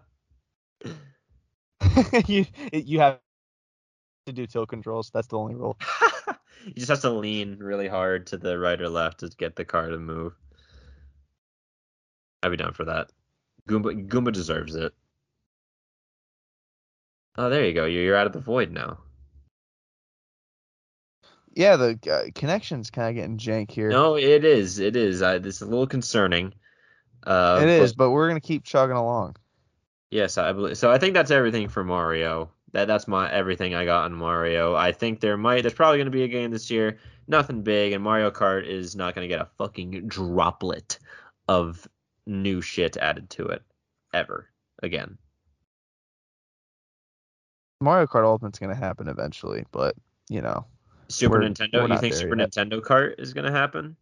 you you have to do tilt controls. That's the only rule. You just have to lean really hard to the right or left to get the car to move. I'd be down for that. Goomba, Goomba deserves it. Oh, there you go. You're, you're out of the void now. Yeah, the uh, connection's kind of getting jank here. No, it is. It is. I, it's a little concerning. Uh, it is, but, but we're going to keep chugging along. Yes, I believe so. I think that's everything for Mario. That that's my everything I got on Mario. I think there might there's probably going to be a game this year. Nothing big, and Mario Kart is not going to get a fucking droplet of new shit added to it ever again. Mario Kart Ultimate's going to happen eventually, but you know, Super Nintendo. You think Super Nintendo Kart is going to happen?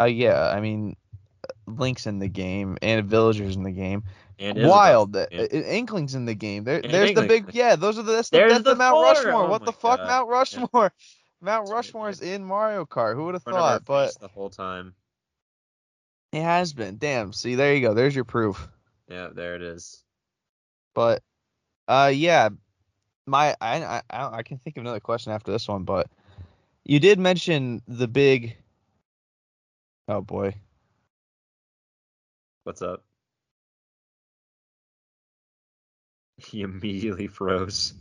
Uh, yeah, I mean, Link's in the game and Villager's in the game. And Wild, yeah. Inkling's in the game. There, there's Inkling. the big, yeah. Those are the that's the, that's the, the Mount Rushmore. Oh what the fuck, God. Mount Rushmore? Yeah. Mount Rushmore's in Mario Kart. Who would have thought? But the whole time, it has been. Damn. See, there you go. There's your proof. Yeah, there it is. But, uh, yeah, my I I I can think of another question after this one, but you did mention the big. Oh boy. What's up? He immediately froze.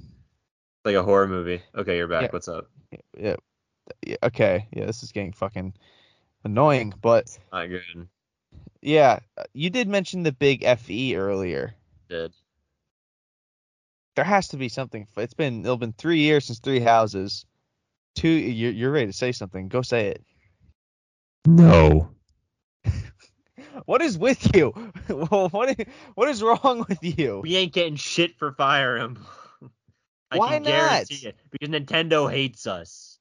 Like a horror movie. Okay, you're back. Yeah. What's up? Yeah. yeah. Okay. Yeah, this is getting fucking annoying, but... It's not good. Yeah. You did mention the big F E earlier. Did. There has to be something. It's been it'll been three years since Three Houses. Two... You're, you're ready to say something. Go say it. No. What is with you? What is, what is wrong with you? We ain't getting shit for Fire Emblem. I Why can guarantee not? It. Because Nintendo hates us.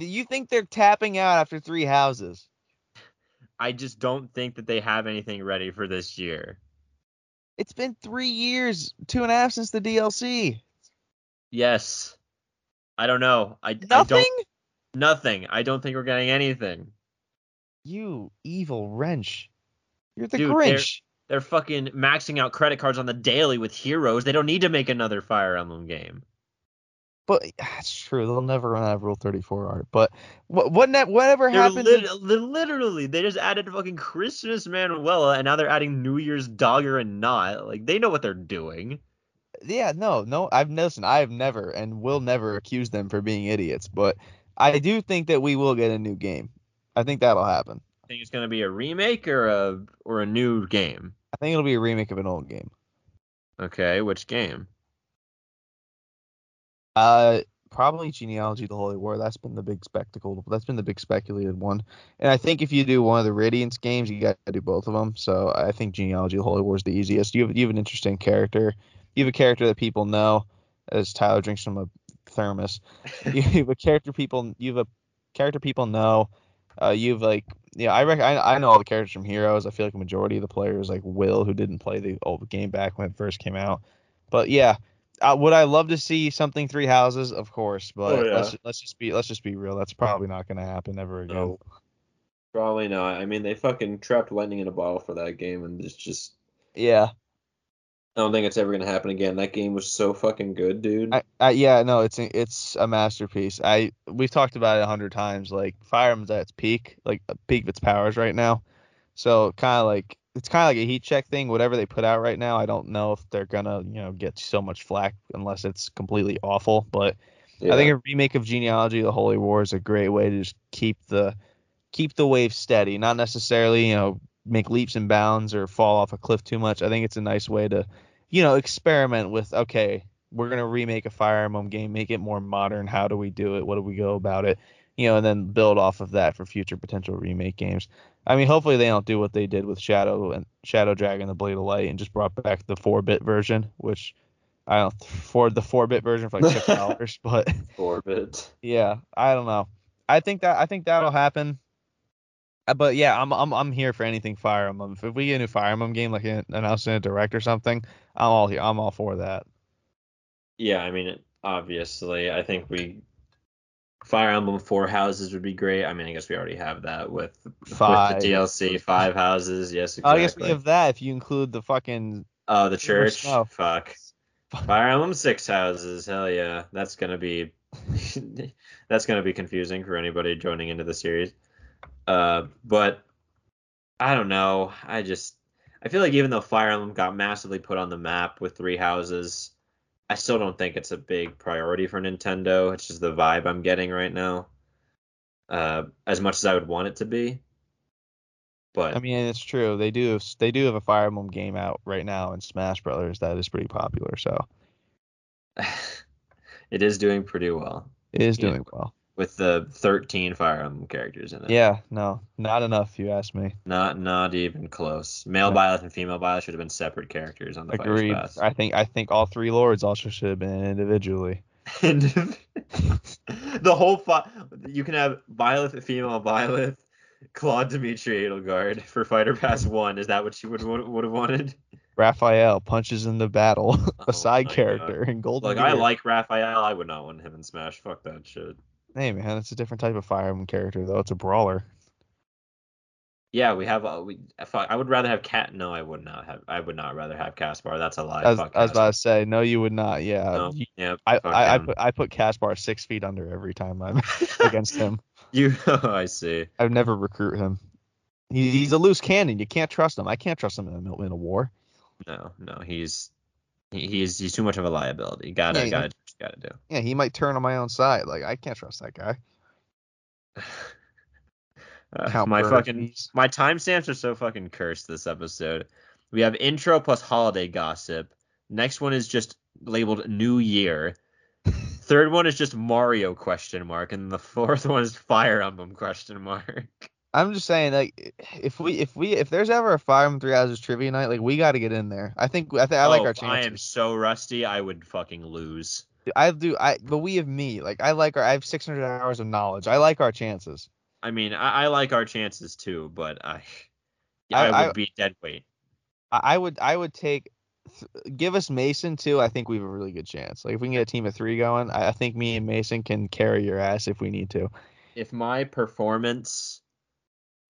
Do you think they're tapping out after Three Houses? I just don't think that they have anything ready for this year. It's been three years, two and a half since the D L C. Yes. I don't know. I, nothing? I don't, nothing. I don't think we're getting anything. You evil wrench. You're the Dude, Grinch. They're, they're fucking maxing out credit cards on the daily with Heroes. They don't need to make another Fire Emblem game. But that's true. They'll never run out of Rule thirty-four art. But what, what ne- whatever they're happened... Lit- to- literally, they just added fucking Christmas Manuela, and now they're adding New Year's Dogger and Not. Like, they know what they're doing. Yeah, no, no. I've Listen, I have never and will never accuse them for being idiots. But I do think that we will get a new game. I think that'll happen. I think it's going to be a remake or a or a new game. I think it'll be a remake of an old game. Okay, which game? Uh, probably Genealogy of the Holy War. That's been the big spectacle. That's been the big speculated one. And I think if you do one of the Radiance games, you got to do both of them. So I think Genealogy of the Holy War is the easiest. You have you have an interesting character. You have a character that people know, as Tyler drinks from a thermos. you have a character people. You have a character people know. Uh, you've like, yeah, I, rec- I I know all the characters from Heroes. I feel like a majority of the players, like Will, who didn't play the old game back when it first came out. But yeah, uh, would I love to see something Three Houses? Of course, but oh, yeah. let's let's just be let's just be real. That's probably not gonna happen ever again. No, probably not. I mean, they fucking trapped lightning in a bottle for that game, and it's just yeah. I don't think it's ever gonna happen again. That game was so fucking good, dude. I, I, yeah, no, it's a, it's a masterpiece. I we've talked about it a hundred times. Like Fire Emblem's at its peak, like peak of its powers right now. So kind of like it's kind of like a heat check thing. Whatever they put out right now, I don't know if they're gonna you know get so much flack unless it's completely awful. But yeah. I think a remake of Genealogy of the Holy War is a great way to just keep the keep the wave steady. Not necessarily you know make leaps and bounds or fall off a cliff too much. I think it's a nice way to you know, experiment with, okay, we're going to remake a Fire Emblem game, make it more modern. How do we do it? What do we go about it? You know, and then build off of that for future potential remake games. I mean, hopefully they don't do what they did with Shadow and Shadow Dragon, the Blade of Light, and just brought back the four-bit version, which I don't for the four-bit version for like six dollars, but four-bit. Yeah, I don't know. I think that I think that'll happen. But yeah, I'm I'm I'm here for anything Fire Emblem. If we get a new Fire Emblem game, like announcing a direct or something, I'm all here. I'm all for that. Yeah, I mean, obviously, I think we Fire Emblem Four Houses would be great. I mean, I guess we already have that with five with the D L C Five Houses. Yes, exactly. I guess we have that if you include the fucking oh the church. Oh. Fuck. Fire Emblem Six Houses. Hell yeah, that's gonna be that's gonna be confusing for anybody joining into the series. Uh, but I don't know. I just I feel like even though Fire Emblem got massively put on the map with Three Houses, I still don't think it's a big priority for Nintendo. It's just the vibe I'm getting right now. Uh, as much as I would want it to be. But I mean, it's true. They do. They do have a Fire Emblem game out right now in Smash Brothers that is pretty popular. So it is doing pretty well. It is doing know, well with the thirteen Fire Emblem characters in it. Yeah, no, not enough. You ask me. Not, not even close. Male yeah. Byleth and female Byleth should have been separate characters on the Agreed. Fighters Pass. I think. I think all three lords also should have been individually. The whole fi- you can have Byleth, female Byleth. Claude Dimitri Edelgard for Fighter Pass one. Is that what you would would, would have wanted? Raphael punches in the battle, a oh, side character God. in Golden. Like Gear. I like Raphael, I would not want him in Smash. Fuck that shit. Hey man, it's a different type of Fire Emblem character though. It's a brawler. Yeah, we have. Uh, we I would rather have Cat. No, I would not have. I would not rather have Caspar. That's a lie. I was, fuck I was about to say no. You would not. Yeah. No, yeah. I I, I put I put Caspar six feet under every time I'm against him. You, oh, I see. I would never recruit him. He, he's a loose cannon. You can't trust him. I can't trust him in a, in a war. No, no, he's he, he's he's too much of a liability. Gotta, yeah, gotta, yeah. gotta do. Yeah, he might turn on my own side. Like I can't trust that guy. uh, my bird. fucking my timestamps are so fucking cursed this episode. We have intro plus holiday gossip. Next one is just labeled New Year. Third one is just Mario question mark, and the fourth one is Fire Emblem question mark. I'm just saying, like, if we if we if there's ever a Fire Emblem Three Houses trivia night, like, we got to get in there. I think I think I like oh, our chances. I am so rusty, I would fucking lose. I do, I but we have me, like, I like our I have six hundred hours of knowledge. I like our chances. I mean, I, I like our chances too, but I I, I would I, be dead weight. I would I would take. Give us Mason too. I think we have a really good chance. Like if we can get a team of three going, I think me and Mason can carry your ass if we need to. If my performance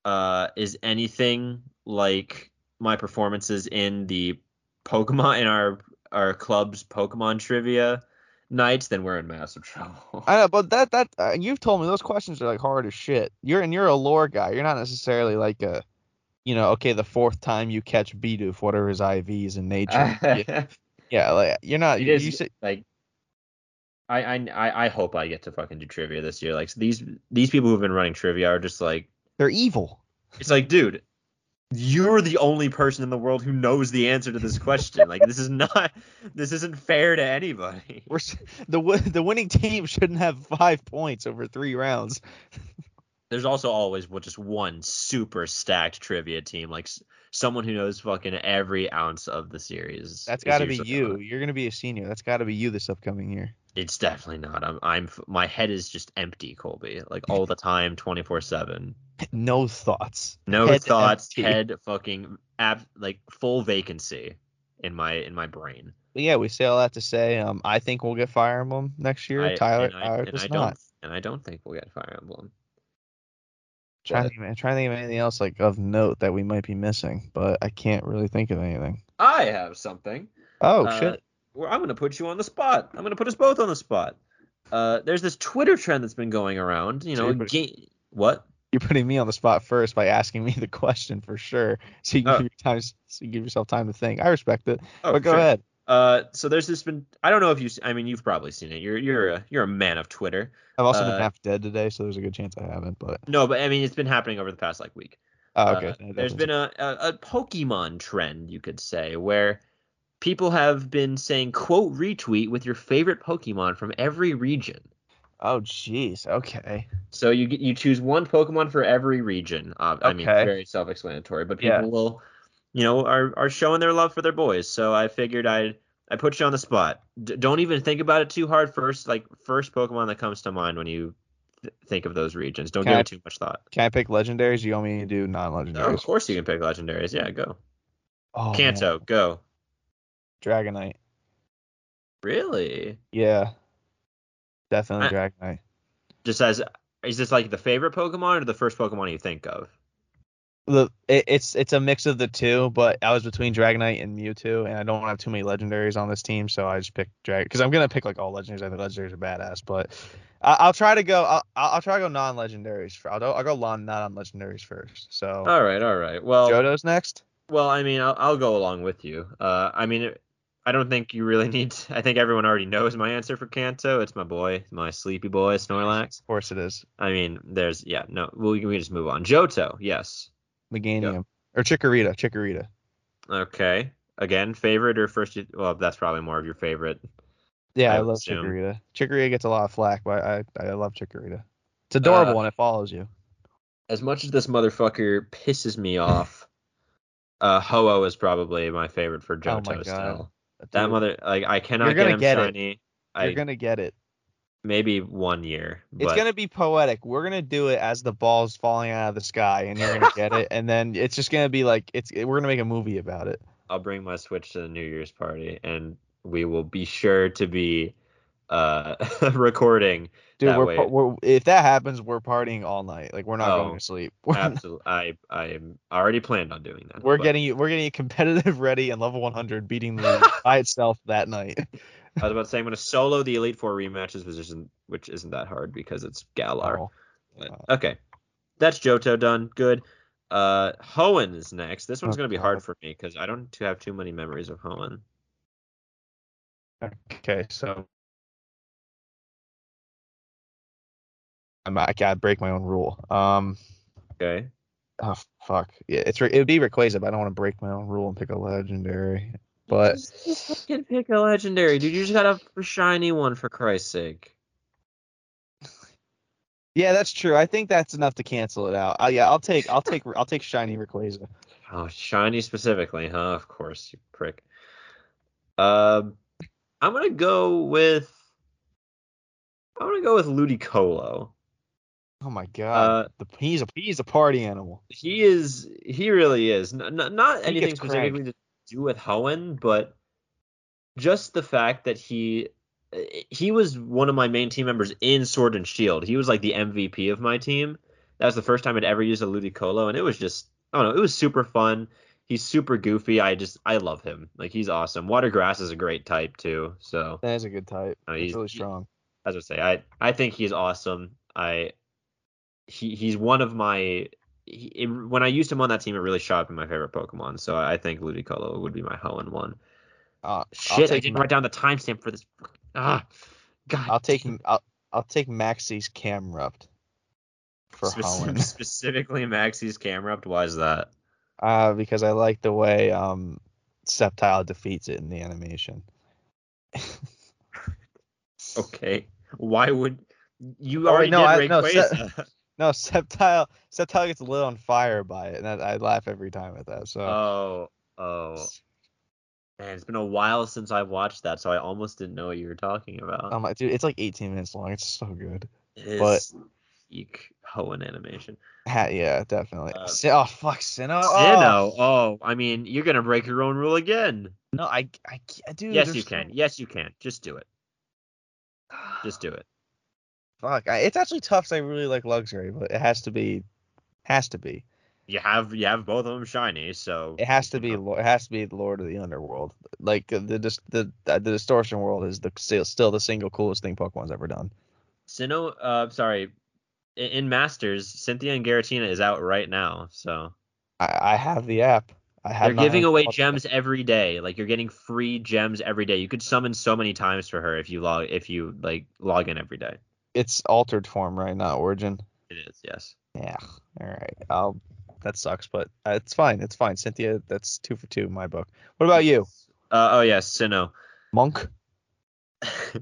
uh, is anything like my performances in the Pokemon in our our club's Pokemon trivia nights, then we're in massive trouble. I know, but that that uh, you've told me those questions are like hard as shit. You're and you're a lore guy. You're not necessarily like a. You know, okay, the fourth time you catch Bidoof, whatever his I V is in nature. yeah, yeah, like you're not. It you, is, you say, like, I, I, I hope I get to fucking do trivia this year. Like so these these people who've been running trivia are just like they're evil. It's like, dude, you're the only person in the world who knows the answer to this question. Like this is not, this isn't fair to anybody. We're the the winning team shouldn't have five points over three rounds. There's also always just one super stacked trivia team, like someone who knows fucking every ounce of the series. That's got to be you. Going. You're going to be a senior. That's got to be you this upcoming year. It's definitely not. I'm. I'm. My head is just empty, Colby. Like all the time, twenty-four seven. No thoughts. No head thoughts. Empty. Head fucking ab, like full vacancy in my in my brain. But yeah, we say all that to say. Um, I think we'll get Fire Emblem next year. I, Tyler, and I, Tyler and does I don't, not. And I don't think we'll get Fire Emblem. Trying to, trying to think of anything else like of note that we might be missing, but I can't really think of anything. I have something. Oh, uh, shit. Well, I'm going to put you on the spot. I'm going to put us both on the spot. Uh, there's this Twitter trend that's been going around. You know, so you're putting, ga- What? You're putting me on the spot first by asking me the question for sure, so you can, oh. give, your time, so you can give yourself time to think. I respect it, oh, but go sure. ahead. Uh, so there's this been I don't know if you I mean you've probably seen it. You're you're a you're a man of Twitter. I've also uh, been half dead today, so there's a good chance I haven't. But no, but I mean it's been happening over the past like week. Oh, okay. Uh, there's been a, a a Pokemon trend, you could say, where people have been saying quote retweet with your favorite Pokemon from every region. Oh, jeez. Okay. So you you choose one Pokemon for every region. Uh, I okay. mean, very self-explanatory, but people yeah. will. You know, are are showing their love for their boys. So I figured I'd I put you on the spot. D- don't even think about it too hard. First, like first Pokemon that comes to mind when you th- think of those regions. Don't can give I, it too much thought. Can I pick legendaries? You want me to do non-legendaries? Oh, of course you can pick legendaries. Yeah, go. Oh, Kanto, man. Go. Dragonite. Really? Yeah. Definitely I, Dragonite. Just as is this like the favorite Pokemon or the first Pokemon you think of? The it, it's it's a mix of the two, but I was between Dragonite and Mewtwo, and I don't have too many legendaries on this team, so I just picked Dragonite because I'm gonna pick like all legendaries. I think legendaries are badass, but I, I'll try to go. I'll, I'll try to go non-legendaries. For, I'll go, I'll go non non-legendaries first. So all right, all right. Well, Johto's next. Well, I mean, I'll I'll go along with you. Uh, I mean, it, I don't think you really need. To, I think everyone already knows my answer for Kanto. It's my boy, my sleepy boy, Snorlax. Of course it is. I mean, there's yeah. No, well, we can just move on. Johto, yes. Meganium. Yep. Or Chikorita. Chikorita. Okay. Again, favorite or first? Well, that's probably more of your favorite. Yeah, I, I love assume. Chikorita. Chikorita gets a lot of flack, but I, I love Chikorita. It's adorable uh, and it follows you. As much as this motherfucker pisses me off, uh, Ho-Oh is probably my favorite for Johto oh still. Dude. That mother, like, I cannot get him get shiny. It. You're I, gonna get it. Maybe one year. But... It's gonna be poetic. We're gonna do it as the ball's falling out of the sky, and you're gonna get it, and then it's just gonna be like it's. We're gonna make a movie about it. I'll bring my Switch to the New Year's party, and we will be sure to be uh, recording. Dude, that we're, we're, if that happens, we're partying all night. Like, we're not oh, going to sleep. We're absolutely, not... I I already planned on doing that. We're but... getting we're getting competitive ready and level one hundred, beating the by itself that night. I was about to say, I'm going to solo the Elite Four rematches, which isn't, which isn't that hard because it's Galar. Oh. But, okay. That's Johto done. Good. Uh, Hoenn is next. This one's oh, going to be hard for me because I don't have too many memories of Hoenn. Okay, so I'm, I gotta break my own rule. Um, okay. Oh, fuck. Yeah, it's it would be Rayquaza, but I don't want to break my own rule and pick a legendary. But just, just fucking pick a legendary, dude. You just got a shiny one for Christ's sake. Yeah, that's true. I think that's enough to cancel it out. Uh, yeah, I'll take, I'll take, I'll take shiny Rayquaza. Oh, shiny specifically, huh? Of course, you prick. Um, uh, I'm gonna go with, I'm gonna go with Ludicolo. Oh my god, uh, the, he's a he's a party animal. He is, he really is. N- n- not he anything specifically cranked. To do with Hoenn, but just the fact that he he was one of my main team members in Sword and Shield. He was like the M V P of my team. That was the first time I'd ever used a Ludicolo, and it was just, I don't know, it was super fun. He's super goofy. I just I love him. Like, he's awesome. Water Grass is a great type too. So that is a good type. I mean, he's, he's really strong. As I say, I I think he's awesome. I. He he's one of my he, it, when I used him on that team, it really shot up in my favorite Pokemon. So I think Ludicolo would be my Hoenn one. Uh, Shit, I didn't Ma- write down the timestamp for this. Ah, God. I'll take I'll, I'll take Maxi's Camerupt for Spe- Hoenn. Specifically Maxi's Camerupt. Why is that? Uh, because I like the way um Sceptile defeats it in the animation. Okay, why would you oh, already no, did Rayquaza? No, Sceptile, Sceptile gets lit on fire by it, and I, I laugh every time at that. So. Oh, oh. Man, it's been a while since I've watched that, so I almost didn't know what you were talking about. Um, dude, it's like eighteen minutes long. It's so good. It is but, peak Hoenn animation. Ha, yeah, definitely. Uh, Sin- oh, fuck, Sinnoh. Sinnoh. Oh. oh, I mean, you're going to break your own rule again. No, I, I can't. Dude, yes, you still... can. Yes, you can. Just do it. Just do it. Fuck, I, it's actually tough because I really like Luxray, but it has to be, has to be. You have you have both of them shiny, so it has to be. It has to be the Lord of the Underworld. Like the the the, the Distortion World is the still, still the single coolest thing Pokemon's ever done. Sinnoh, uh, sorry, in, in Masters, Cynthia and Giratina is out right now, so I, I have the app. I have. They're giving away gems that. Every day. Like, you're getting free gems every day. You could summon so many times for her if you log if you like log in every day. It's altered form, right? Not origin. It is, yes. Yeah. All right. I'll. That sucks, but uh, it's fine. It's fine. Cynthia, that's two for two in my book. What about you? Uh, oh, yeah, Sinnoh. Monk?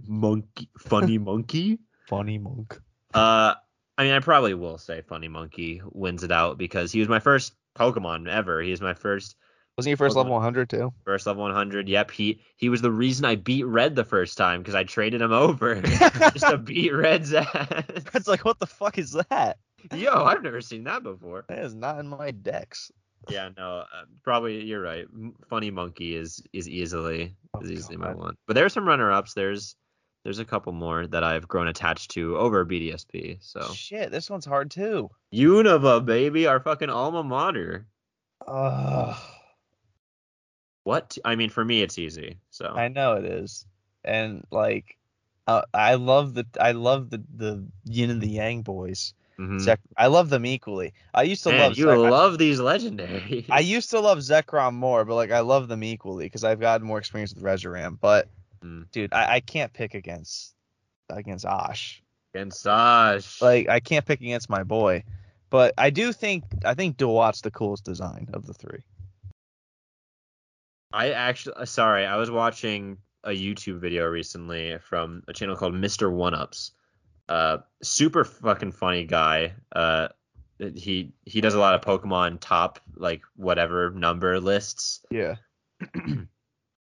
Monkey. Funny Monkey? Funny Monk. Uh, I mean, I probably will say Funny Monkey wins it out because he was my first Pokemon ever. He was my first. Wasn't he first Pokemon. Level one hundred, too? First level one hundred, yep. He he was the reason I beat Red the first time, because I traded him over just to beat Red's ass. Red's like, what the fuck is that? Yo, I've never seen that before. That is not in my decks. Yeah, no, uh, probably, you're right. Funny Monkey is is easily oh, is easily God. My one. But there's some runner-ups. There's there's a couple more that I've grown attached to over B D S P, so. Shit, this one's hard, too. Unova, baby, our fucking alma mater. Ugh. What? I mean, for me, it's easy. So I know it is, and like, uh, I love the I love the, the yin and the yang boys. Mm-hmm. Zek- I love them equally. I used to Man, love. You Zekrom. Love these legendaries. I used to love Zekrom more, but like, I love them equally because I've gotten more experience with Reshiram. But mm. dude, I, I can't pick against against Osh. Against Osh. Like, I can't pick against my boy. But I do think I think Dewat's the coolest design of the three. I actually, sorry, I was watching a YouTube video recently from a channel called Mister One Ups. Uh, super fucking funny guy. Uh, he he does a lot of Pokemon top like whatever number lists. Yeah.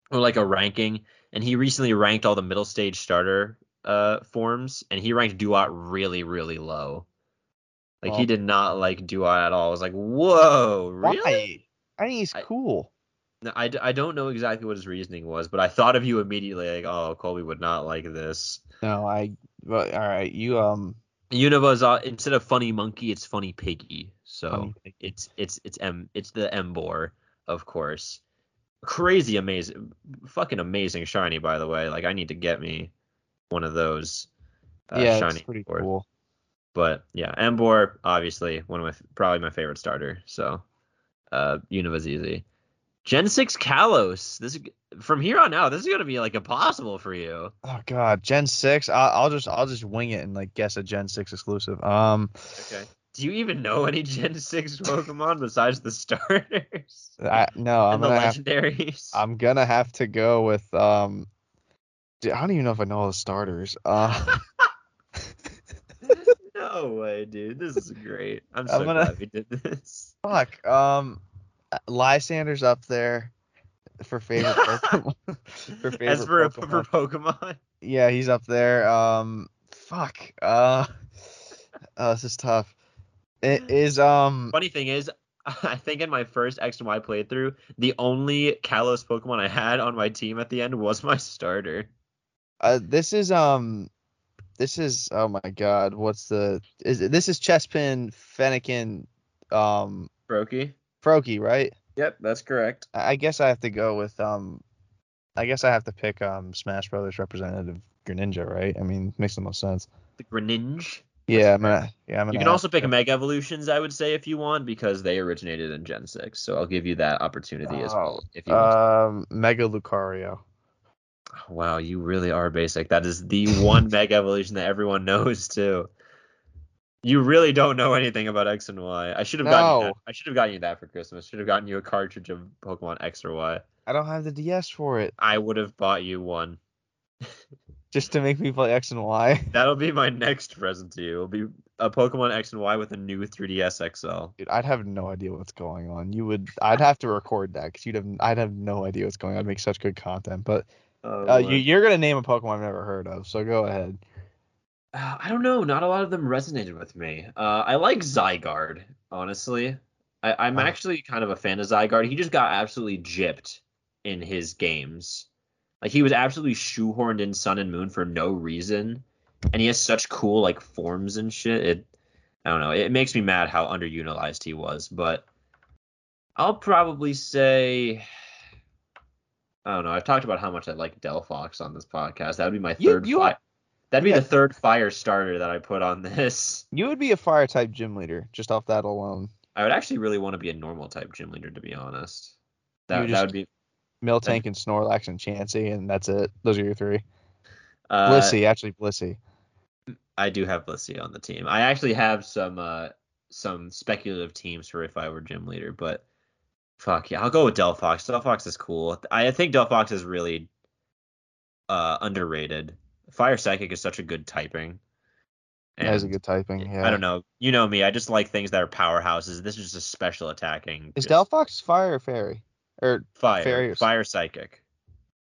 Or like a ranking, and he recently ranked all the middle stage starter uh forms, and he ranked Duat really, really low. Like oh. He did not like Duat at all. I was like, whoa, really? Why? I think he's I, cool. I, I don't know exactly what his reasoning was, but I thought of you immediately. Like, oh, Colby would not like this. No, I. But all right, you um. Unova is uh, instead of funny monkey, it's funny piggy. So funny piggy. it's it's it's m it's the Embor, of course. Crazy amazing, fucking amazing shiny. By the way, like I need to get me one of those. Uh, yeah, shiny it's pretty board. Cool. But yeah, Embor obviously one of my probably my favorite starter. So, uh, Unova's easy. Gen six Kalos. This is, from here on out, this is gonna be like impossible for you. Oh god, Gen six. I, I'll just I'll just wing it and like guess a Gen six exclusive. Um. Okay. Do you even know any Gen six Pokemon besides the starters? I, no, I'm and gonna the legendaries. Have, I'm gonna have to go with um. Dude, I don't even know if I know all the starters. Uh, no way, dude. This is great. I'm so I'm gonna, glad we did this. Fuck. Um. Lysander's up there for favorite Pokemon. for favorite As for, Pokemon. for Pokemon? Yeah, he's up there. Um, fuck. Uh, uh, this is tough. It is. Um. Funny thing is, I think in my first X and Y playthrough, the only Kalos Pokemon I had on my team at the end was my starter. Uh, this is um, this is oh my god, what's the? Is this is Chespin, Fennekin, um, Brokey. Froakie, right? Yep, that's correct. I guess I have to go with um, I guess I have to pick um Smash Brothers representative Greninja, right? I mean, makes the most sense. The Greninja. Yeah, I'm gonna, yeah, I'm gonna. You can also pick Mega Evolutions, I would say, if you want, because they originated in Gen six. So I'll give you that opportunity oh, as well, if you want. Um, Mega Lucario. Wow, you really are basic. That is the one Mega Evolution that everyone knows too. You really don't know anything about X and Y. I should have no. gotten that. I should have gotten you that for Christmas. Should have gotten you a cartridge of Pokemon X or Y. I don't have the D S for it. I would have bought you one. Just to make me play X and Y. That'll be my next present to you. It'll be a Pokemon X and Y with a new three D S X L. Dude, I'd have no idea what's going on. You would. I'd have to record that because you'd have. I'd have no idea what's going on. I'd make such good content, but oh, uh, you, you're gonna name a Pokemon I've never heard of. So go ahead. I don't know. Not a lot of them resonated with me. Uh, I like Zygarde, honestly. I, I'm oh. actually kind of a fan of Zygarde. He just got absolutely gypped in his games. Like, he was absolutely shoehorned in Sun and Moon for no reason. And he has such cool, like, forms and shit. It, I don't know. It makes me mad how underutilized he was. But I'll probably say... I don't know. I've talked about how much I like Delphox on this podcast. That would be my you, third... You fi- are- That'd be yeah. the third fire starter that I put on this. You would be a fire type gym leader just off that alone. I would actually really want to be a normal type gym leader, to be honest. That would, that would be Miltank and Snorlax and Chansey, and that's it. Those are your three. Uh, Blissey, actually Blissey. I do have Blissey on the team. I actually have some uh, some speculative teams for if I were gym leader, but fuck yeah, I'll go with Delphox. Delphox is cool. I think Delphox is really uh, underrated. Fire Psychic is such a good typing. And that is a good typing, yeah. I don't know. You know me. I just like things that are powerhouses. This is just a special attacking. Is just... Delphox fire or fairy? Or fire. Fairy or... Fire Psychic.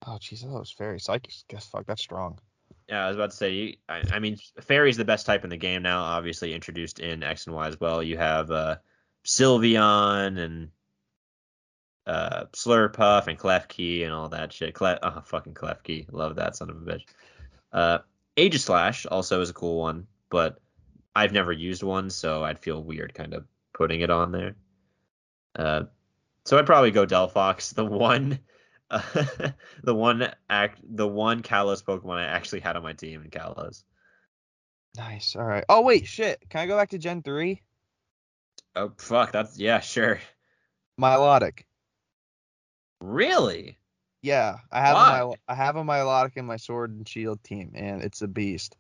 Oh, jeez. I thought it was fairy. Psychic. Guess fuck. That's strong. Yeah, I was about to say, I, I mean, fairy is the best type in the game now, obviously introduced in X and Y as well. You have uh, Sylveon and uh, Slurpuff and Klefki and all that shit. Klef- oh, fucking Klefki. Love that son of a bitch. Uh, Aegislash also is a cool one, but I've never used one, so I'd feel weird kind of putting it on there. Uh, so I'd probably go Delphox, the one, uh, the one act, the one Kalos Pokemon I actually had on my team in Kalos. Nice. All right. Oh wait, shit. Can I go back to Gen three? Oh fuck. That's yeah, sure. Milotic. Really? Yeah, I have my I have a Milotic in my Sword and Shield team, and it's a beast.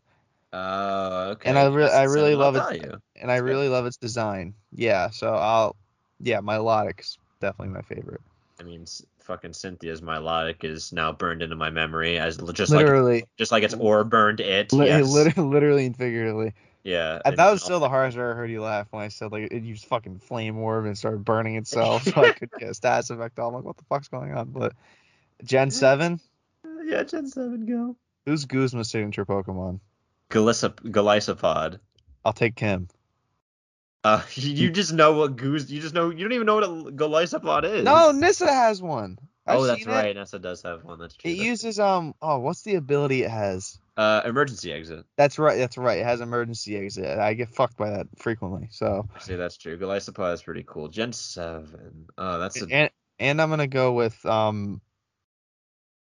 Uh, okay. And I really, I really love it. And That's I really good. love its design. Yeah. So I'll, yeah, Milotic's definitely my favorite. I mean, fucking Cynthia's Milotic is now burned into my memory as just literally, like, just like its ore burned it. Li- yes. Literally, literally and figuratively. Yeah. And that was still the hardest I ever heard you laugh when I said like it used fucking flame orb and started burning itself, so I could get a status effect on. I'm like, what the fuck's going on? But Gen seven. Yeah, Gen seven go. Who's Guzma's signature Pokemon? Galisa- Galisopod. I'll take him. Uh, you just know what Goose. You just know. You don't even know what a Golisopod is. No, Nissa has one. I've oh, that's right. It. Nissa does have one. That's true. It uses um. Oh, what's the ability it has? Uh, emergency exit. That's right. That's right. It has emergency exit. I get fucked by that frequently. So. See, that's true. Golisopod is pretty cool. Gen seven. Oh, that's. A... And and I'm gonna go with um.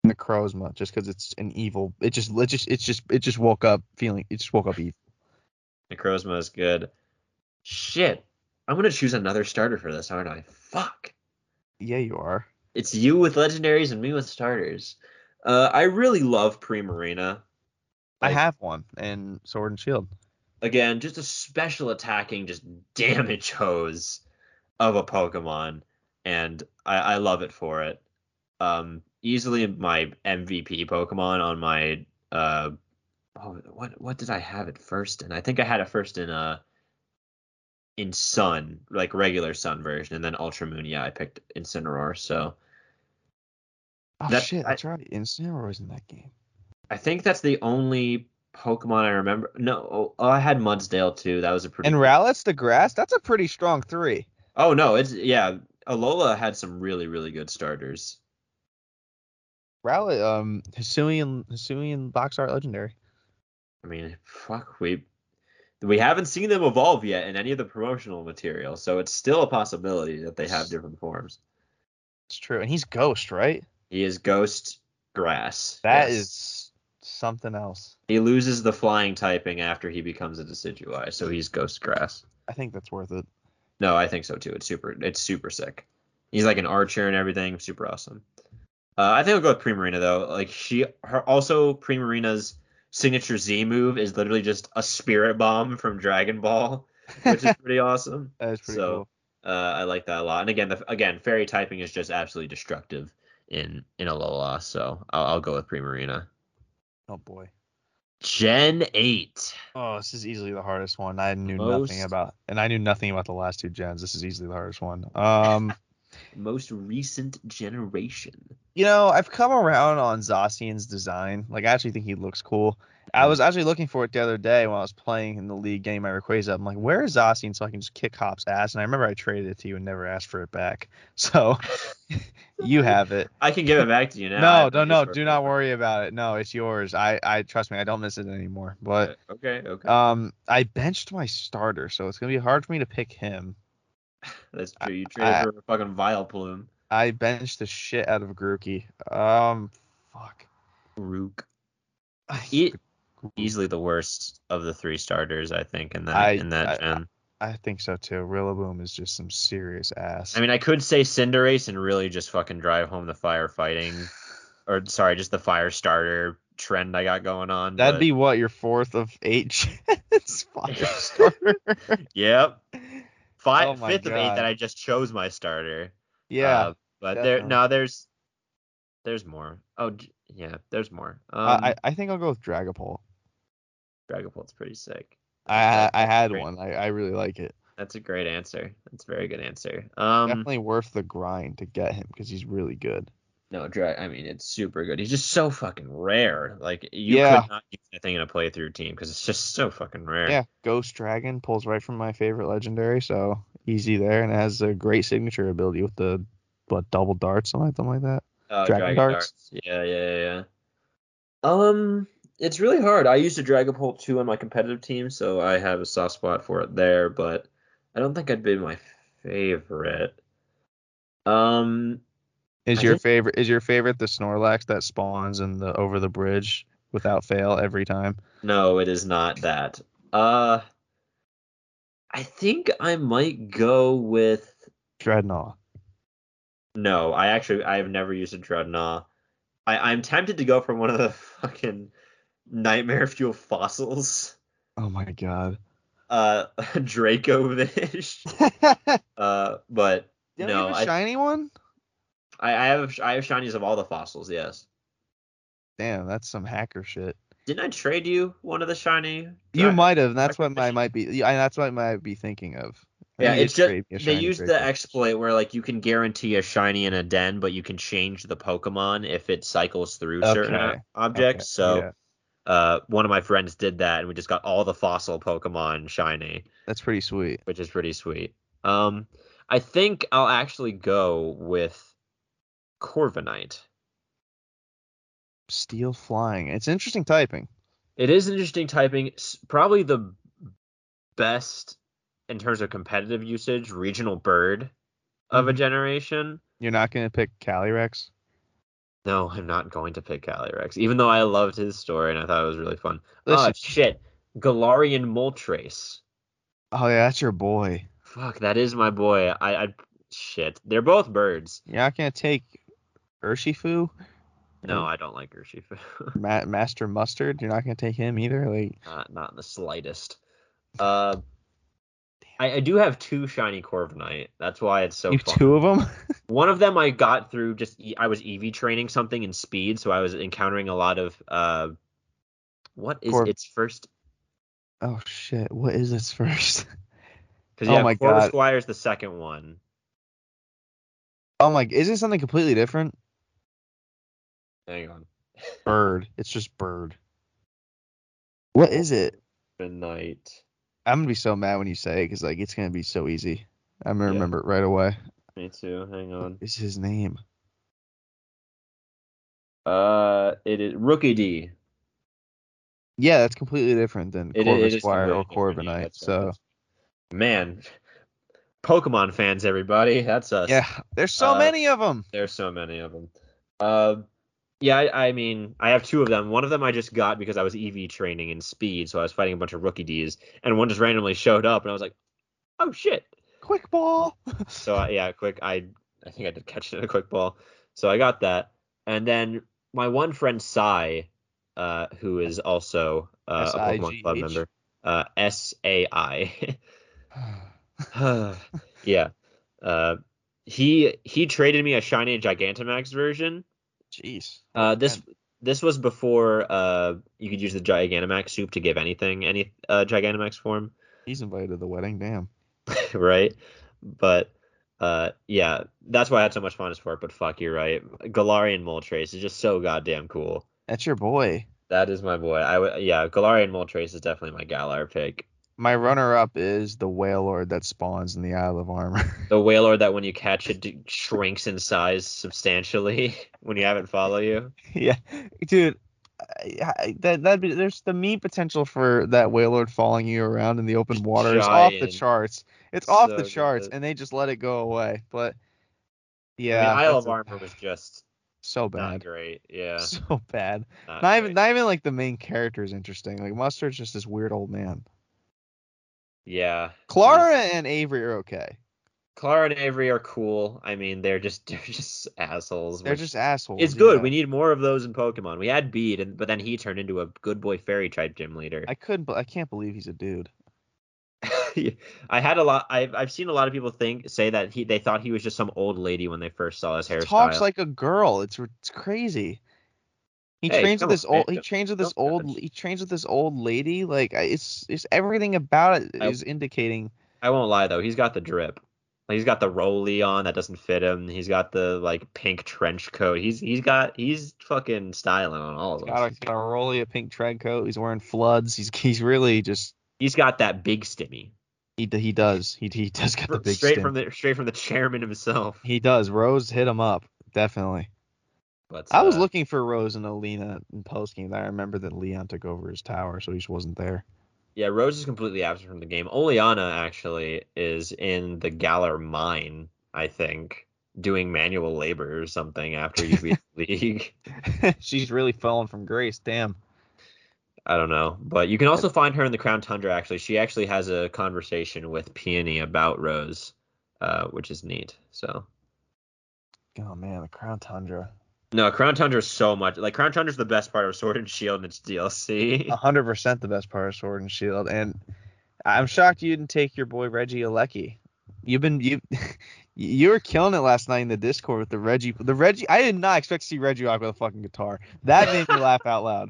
Necrozma, just because it's an evil. It just it just it just it just woke up feeling. It just woke up evil. Necrozma is good. Shit, I'm gonna choose another starter for this, aren't I? Fuck. Yeah, you are. It's you with legendaries and me with starters. Uh, I really love Primarina. Like, I have one in Sword and Shield. Again, just a special attacking, just damage hose of a Pokemon, and I, I love it for it. Um, easily my M V P Pokemon on my uh, oh, what what did I have it first? And I think I had it first in a. In Sun, like regular Sun version, and then Ultra Moon, yeah, I picked Incineroar, so... Oh, that's, shit, that's I, right. Incineroar's in that game. I think that's the only Pokemon I remember. No, oh, I had Mudsdale, too. That was a pretty... And Rowletts the Grass? That's a pretty strong three. Oh, no, it's... Yeah, Alola had some really, really good starters. Rowlett, um, Hisuian, Hisuian Box Art Legendary. I mean, fuck, we... We haven't seen them evolve yet in any of the promotional material, so it's still a possibility that they have different forms. It's true. And he's Ghost, right? He is Ghost Grass. That yes. is something else. He loses the flying typing after he becomes a Decidueye, so he's Ghost Grass. I think that's worth it. No, I think so, too. It's super It's super sick. He's like an archer and everything. Super awesome. Uh, I think I'll go with Primarina, though. Like she, her, Also, Primarina's... signature Z move is literally just a spirit bomb from Dragon Ball, which is pretty awesome. That is pretty so, cool. Uh, I like that a lot. And again, the, again, fairy typing is just absolutely destructive in in Alola, so I'll, I'll go with Primarina. Oh boy. Gen eight. Oh, this is easily the hardest one. I knew Most... nothing about, and I knew nothing about the last two gens. This is easily the hardest one. Um, Most recent generation. You know, I've come around on Zacian's design. Like, I actually think he looks cool. I was actually looking for it the other day when I was playing in the league game. I requested it. I'm like, where is Zacian so I can just kick Hop's ass? And I remember I traded it to you and never asked for it back. So you have it. I can give it back to you now. No, no, no. Do not worry about it. No, it's yours. I, I trust me. I don't miss it anymore. But okay, okay. Um, I benched my starter, so it's gonna be hard for me to pick him. That's true. You traded for a fucking Vileplume. I benched the shit out of Grookey. Um, fuck. Rook. E- easily the worst of the three starters, I think, in that I, in that I, gen. I, I think so too. Rillaboom is just some serious ass. I mean, I could say Cinderace and really just fucking drive home the firefighting, or sorry, just the fire starter trend I got going on. That'd but... be what your fourth of eight gens fire starter. Yep. Five, oh fifth God. Of eight that I just chose my starter. Yeah, uh, but definitely. there no, there's there's more. Oh yeah, there's more. Um, uh, I I think I'll go with Dragapult. Dragapult's pretty sick. I I had great. one. I, I really like it. That's a great answer. That's a very good answer. Um, definitely worth the grind to get him because he's really good. No, Drag. I mean, it's super good. He's just so fucking rare. Like you yeah. could not use that thing in a playthrough team because it's just so fucking rare. Yeah, Ghost Dragon pulls right from my favorite legendary, so easy there, and it has a great signature ability with the what double darts, something like that. Uh, Dragon, Dragon darts. darts. Yeah, yeah, yeah. Um, it's really hard. I used a Dragapult too on my competitive team, so I have a soft spot for it there, but I don't think I'd be my favorite. Um. Is your favorite is your favorite the Snorlax that spawns in the over the bridge without fail every time? No, it is not that. Uh, I think I might go with Dreadnought. No, I actually I have never used a Dreadnought. I I'm tempted to go for one of the fucking Nightmare Fuel Fossils. Oh my god. Uh, Draco Vish. uh, but Did no, you have a shiny I, one. I, I have I have shinies of all the fossils. Yes. Damn, that's some hacker shit. Didn't I trade you one of the shiny? You might have. That's what I might be. That's what I might be thinking of. I yeah, it's just they use the exploit where like you can guarantee a shiny in a den, but you can change the Pokemon if it cycles through okay. certain uh, objects. Okay. So, yeah. uh, one of my friends did that, and we just got all the fossil Pokemon shiny. That's pretty sweet. Which is pretty sweet. Um, I think I'll actually go with Corviknight. Steel flying. It's interesting typing. It is interesting typing. Probably the best in terms of competitive usage regional bird of a generation. You're not going to pick Calyrex? No, I'm not going to pick Calyrex, even though I loved his story and I thought it was really fun. Listen. Oh, shit. Galarian Moltres. Oh, yeah, that's your boy. Fuck, that is my boy. I, I Shit. They're both birds. You're not going to take Urshifu? No, I don't like Urshifu. Ma- Master Mustard? You're not going to take him either? Like, Not, not in the slightest. Uh... I, I do have two shiny Corviknight. That's why it's so you fun. Two of them? One of them I got through just – I was E V training something in speed, so I was encountering a lot of uh, – what is Corv- its first – Oh, shit. What is its first? Because, yeah, oh my Corvus God. Squire is the second one. Oh, my – is it something completely different? Hang on. Bird. It's just bird. What is it? Corviknight. I'm going to be so mad when you say it because, like, it's going to be so easy. I'm going to yeah. remember it right away. Me too. Hang on. What is his name? Uh, it is Rookidee. Yeah, that's completely different than it, Corvus it Squire or Corviknight. So, right. Man, Pokemon fans, everybody. That's us. Yeah, there's so uh, many of them. There's so many of them. Uh, yeah, I, I mean, I have two of them. One of them I just got because I was E V training in speed, so I was fighting a bunch of Rookidees, and one just randomly showed up, and I was like, oh, shit. Quick ball. so, uh, yeah, quick. I I think I did catch it in a quick ball. So I got that. And then my one friend, Sai, uh, who is also uh, a Pokemon Club member, uh, S A I. yeah. Uh, he he traded me a shiny Gigantamax version. Jeez. Uh, this man. this was before uh you could use the Gigantamax soup to give anything any uh, Gigantamax form. He's invited to the wedding, damn. right, but uh yeah, that's why I had so much fun as for it. But fuck, you're right. Galarian Moltres is just so goddamn cool. That's your boy. That is my boy. I w- yeah, Galarian Moltres is definitely my Galar pick. My runner-up is the Wailord that spawns in the Isle of Armor. The Wailord that when you catch it, it shrinks in size substantially when you have it follow you. Yeah, dude, I, that that there's the meme potential for that Wailord following you around in the open water is off the charts. It's off so the charts, good. And they just let it go away. But yeah, I mean, Isle of Armor was just so bad. Not great, yeah. So bad. Not, not even not even like the main character is interesting. Like Mustard's just this weird old man. Yeah. Clara yeah. and Avery are okay. Clara and Avery are cool. I mean, they're just they're just assholes. They're just assholes. It's good. Yeah. We need more of those in Pokemon. We had Bede, and but then he turned into a good boy fairy type gym leader. I couldn't. I can't believe he's a dude. I had a lot. I've I've seen a lot of people think say that he they thought he was just some old lady when they first saw his hairstyle. Talks like a girl. It's it's crazy. He, hey, trains with this on, old, he trains with this old. He trains with this old lady. Like it's, it's everything about it is I, indicating. I won't lie though, he's got the drip. Like, he's got the rollie on that doesn't fit him. He's got the like pink trench coat. He's he's got he's fucking styling on all of us. Got, got a rollie, a pink trench coat. He's wearing floods. He's he's really just. He's got that big stimmy. He he does he he does got the big straight stim. from the straight from the chairman himself. He does. Rose hit him up definitely. But, uh, I was looking for Rose and Alina in post-game. I remember that Leon took over his tower, so he just wasn't there. Yeah, Rose is completely absent from the game. Oleana, actually, is in the Galar mine, I think, doing manual labor or something after you beat the league. She's really fallen from grace, damn. I don't know. But you can also find her in the Crown Tundra, actually. She actually has a conversation with Peony about Rose, uh, which is neat. So. Oh, man, the Crown Tundra. No, Crown Tundra is so much. Like, Crown Tundra is the best part of Sword and Shield and its D L C. one hundred percent the best part of Sword and Shield. And I'm shocked you didn't take your boy Reggie Alecki. You've been you, you were killing it last night in the Discord with the Reggie. The Reggie. I did not expect to see Reggie rock with a fucking guitar. That made me laugh out loud.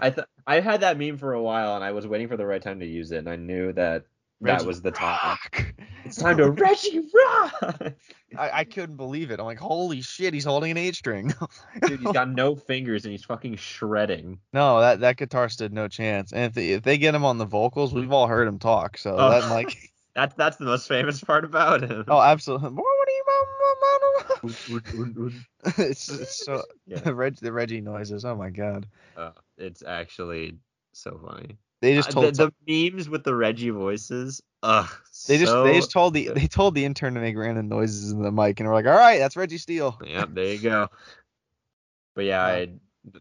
I th- I had that meme for a while, and I was waiting for the right time to use it, and I knew that Reggie that was the time. It's time to Reggie rock. I, I couldn't believe it. I'm like, holy shit, he's holding an eight string. Dude, he's got no fingers, and he's fucking shredding. No, that, that guitar stood no chance. And if they, if they get him on the vocals, we've all heard him talk. So oh. that like. That's that's the most famous part about him. Oh, absolutely. it's, it's so yeah. the, Reg, the Reggie noises. Oh my god. Uh, it's actually so funny. They just told uh, the, the memes with the Reggie voices. Ugh. They so just they just told the they told the intern to make random noises in the mic, and we're like, all right, that's Reggie Steele. Yeah, there you go. But yeah, I,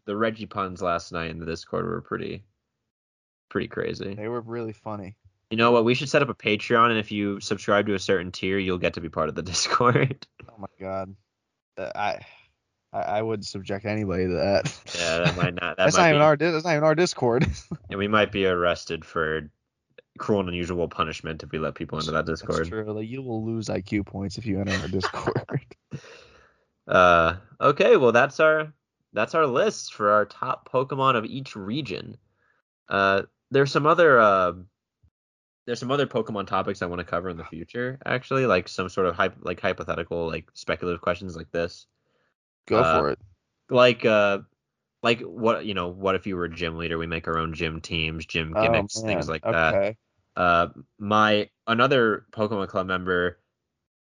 the Reggie puns last night in the Discord were pretty pretty crazy. They were really funny. You know what? We should set up a Patreon, and if you subscribe to a certain tier, you'll get to be part of the Discord. Oh my god, uh, I, I I would subject anybody to that. Yeah, that might not. That that's might not even be, our. That's not even our Discord. And we might be arrested for cruel and unusual punishment if we let people into that Discord. That's true. Like, you will lose I Q points if you enter our Discord. uh, okay. Well, that's our that's our list for our top Pokemon of each region. Uh, there's some other uh. There's some other Pokemon topics I want to cover in the future, actually, like some sort of hype, like hypothetical, like speculative questions like this. Go uh, for it. Like, uh, like what you know? What if you were a gym leader? We make our own gym teams, gym gimmicks, oh, things like okay. that. Uh, my another Pokemon Club member,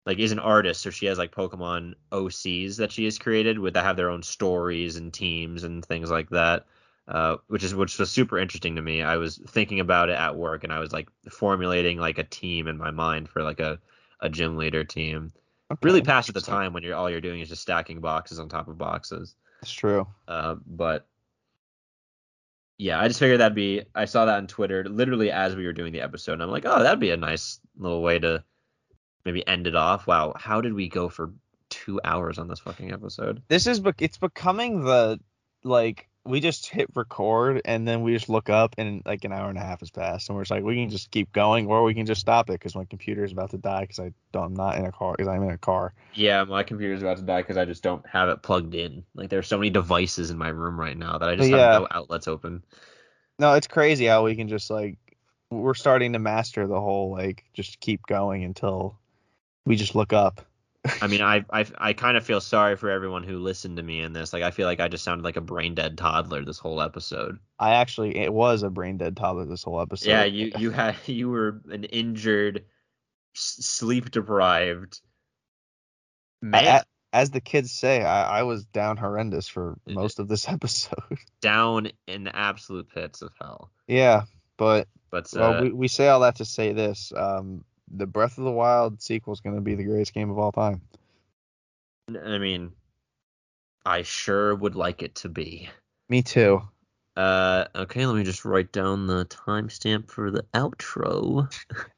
like, is an artist, so she has like Pokemon O Cs that she has created with that have their own stories and teams and things like that. Uh, which is which was super interesting to me. I was thinking about it at work, and I was like formulating like a team in my mind for like a, a gym leader team. Okay, really past the time when you're all you're doing is just stacking boxes on top of boxes. That's true. Uh, but yeah, I just figured that'd be. I saw that on Twitter literally as we were doing the episode, and I'm like, oh, that'd be a nice little way to maybe end it off. Wow, how did we go for two hours on this fucking episode? This is it's becoming the like. We just hit record, and then we just look up, and like an hour and a half has passed, and we're just like, we can just keep going, or we can just stop it because my computer is about to die because I don't, I'm not in a car because I'm in a car. Yeah, my computer is about to die because I just don't have it plugged in. Like, there's so many devices in my room right now that I just yeah. have no outlets open. No, it's crazy how we can just like we're starting to master the whole like just keep going until we just look up. I mean, I I I kind of feel sorry for everyone who listened to me in this. Like, I feel like I just sounded like a brain dead toddler this whole episode. I actually it was a brain dead toddler this whole episode. Yeah, you you had you were an injured, sleep deprived man. As the kids say, I, I was down horrendous for most of this episode. Down in the absolute pits of hell. Yeah, but but uh, well, we we say all that to say this. Um, The Breath of the Wild sequel is going to be the greatest game of all time. I mean, I sure would like it to be. Me too. Uh, okay, let me just write down the timestamp for the outro.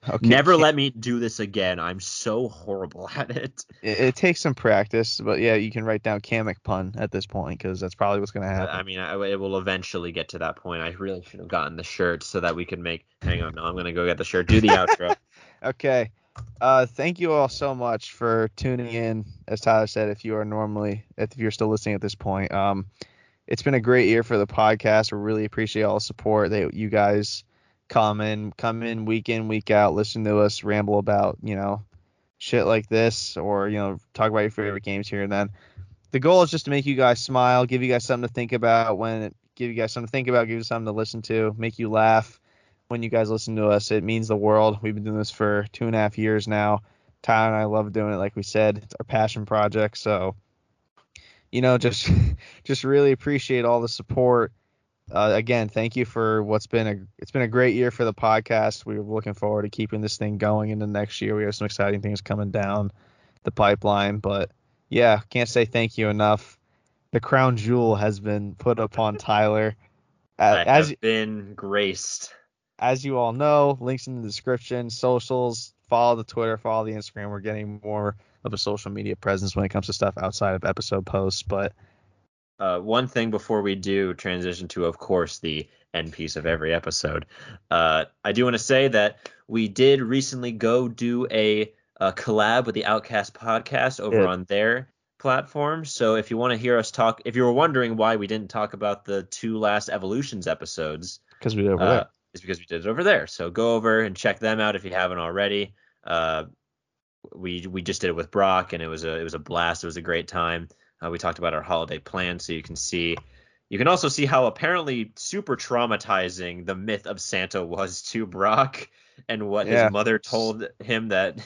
Okay, Never let me do this again. I'm so horrible at it. it. It takes some practice, but yeah, you can write down Kamek pun at this point because that's probably what's going to happen. I mean, I, it will eventually get to that point. I really should have gotten the shirt so that we could make... Hang on, no, I'm going to go get the shirt. Do the outro. Okay. Uh, thank you all so much for tuning in. As Tyler said, if you are normally, if you're still listening at this point, um, it's been a great year for the podcast. We really appreciate all the support that you guys come in, come in week in, week out, listen to us ramble about, you know, shit like this, or, you know, talk about your favorite games here and then. The goal is just to make you guys smile, give you guys something to think about when, give you guys something to think about, give you something to listen to, make you laugh. When you guys listen to us, it means the world. We've been doing this for two and a half years now. Tyler and I love doing it. Like we said, it's our passion project. So, you know, just just really appreciate all the support. Uh, again, thank you for what's been a it's been a great year for the podcast. We're looking forward to keeping this thing going into next year. We have some exciting things coming down the pipeline. But, yeah, can't say thank you enough. The crown jewel has been put upon Tyler. Uh, I as, have been graced. As you all know, links in the description, socials, follow the Twitter, follow the Instagram. We're getting more of a social media presence when it comes to stuff outside of episode posts. But Uh, one thing before we do transition to, of course, the end piece of every episode, uh, I do want to say that we did recently go do a, a collab with the Outcast podcast over yeah. on their platform. So if you want to hear us talk, if you were wondering why we didn't talk about the two last Evolutions episodes, because we did it over uh, there. It's because we did it over there. So go over and check them out if you haven't already. Uh, we we just did it with Brock, and it was a it was a blast. It was a great time. Uh, we talked about our holiday plan, so you can see, you can also see how apparently super traumatizing the myth of Santa was to Brock, and what yeah. his mother told him that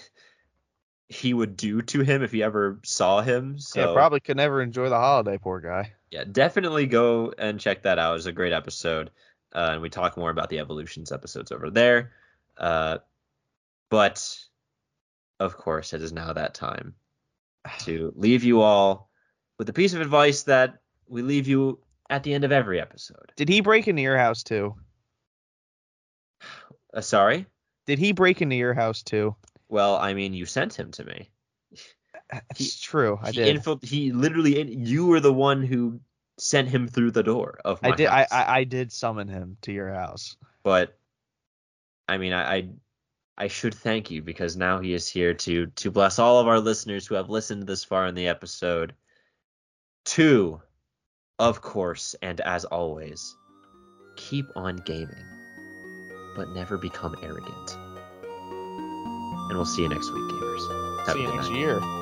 he would do to him if he ever saw him. So yeah, probably could never enjoy the holiday, poor guy. Yeah, definitely go and check that out. It was a great episode, uh, and we talk more about the Evolutions episodes over there. Uh, but of course, it is now that time to leave you all with a piece of advice that we leave you at the end of every episode. Did he break into your house too? Uh, sorry? Did he break into your house too? Well, I mean, you sent him to me. It's true. I he did. Infil- he literally, you were the one who sent him through the door of my I did, house. I, I, I did summon him to your house. But, I mean, I, I I should thank you, because now he is here to to bless all of our listeners who have listened this far in the episode. Two, of course, and as always, keep on gaming, but never become arrogant. And we'll see you next week, gamers. Have see you next night. year.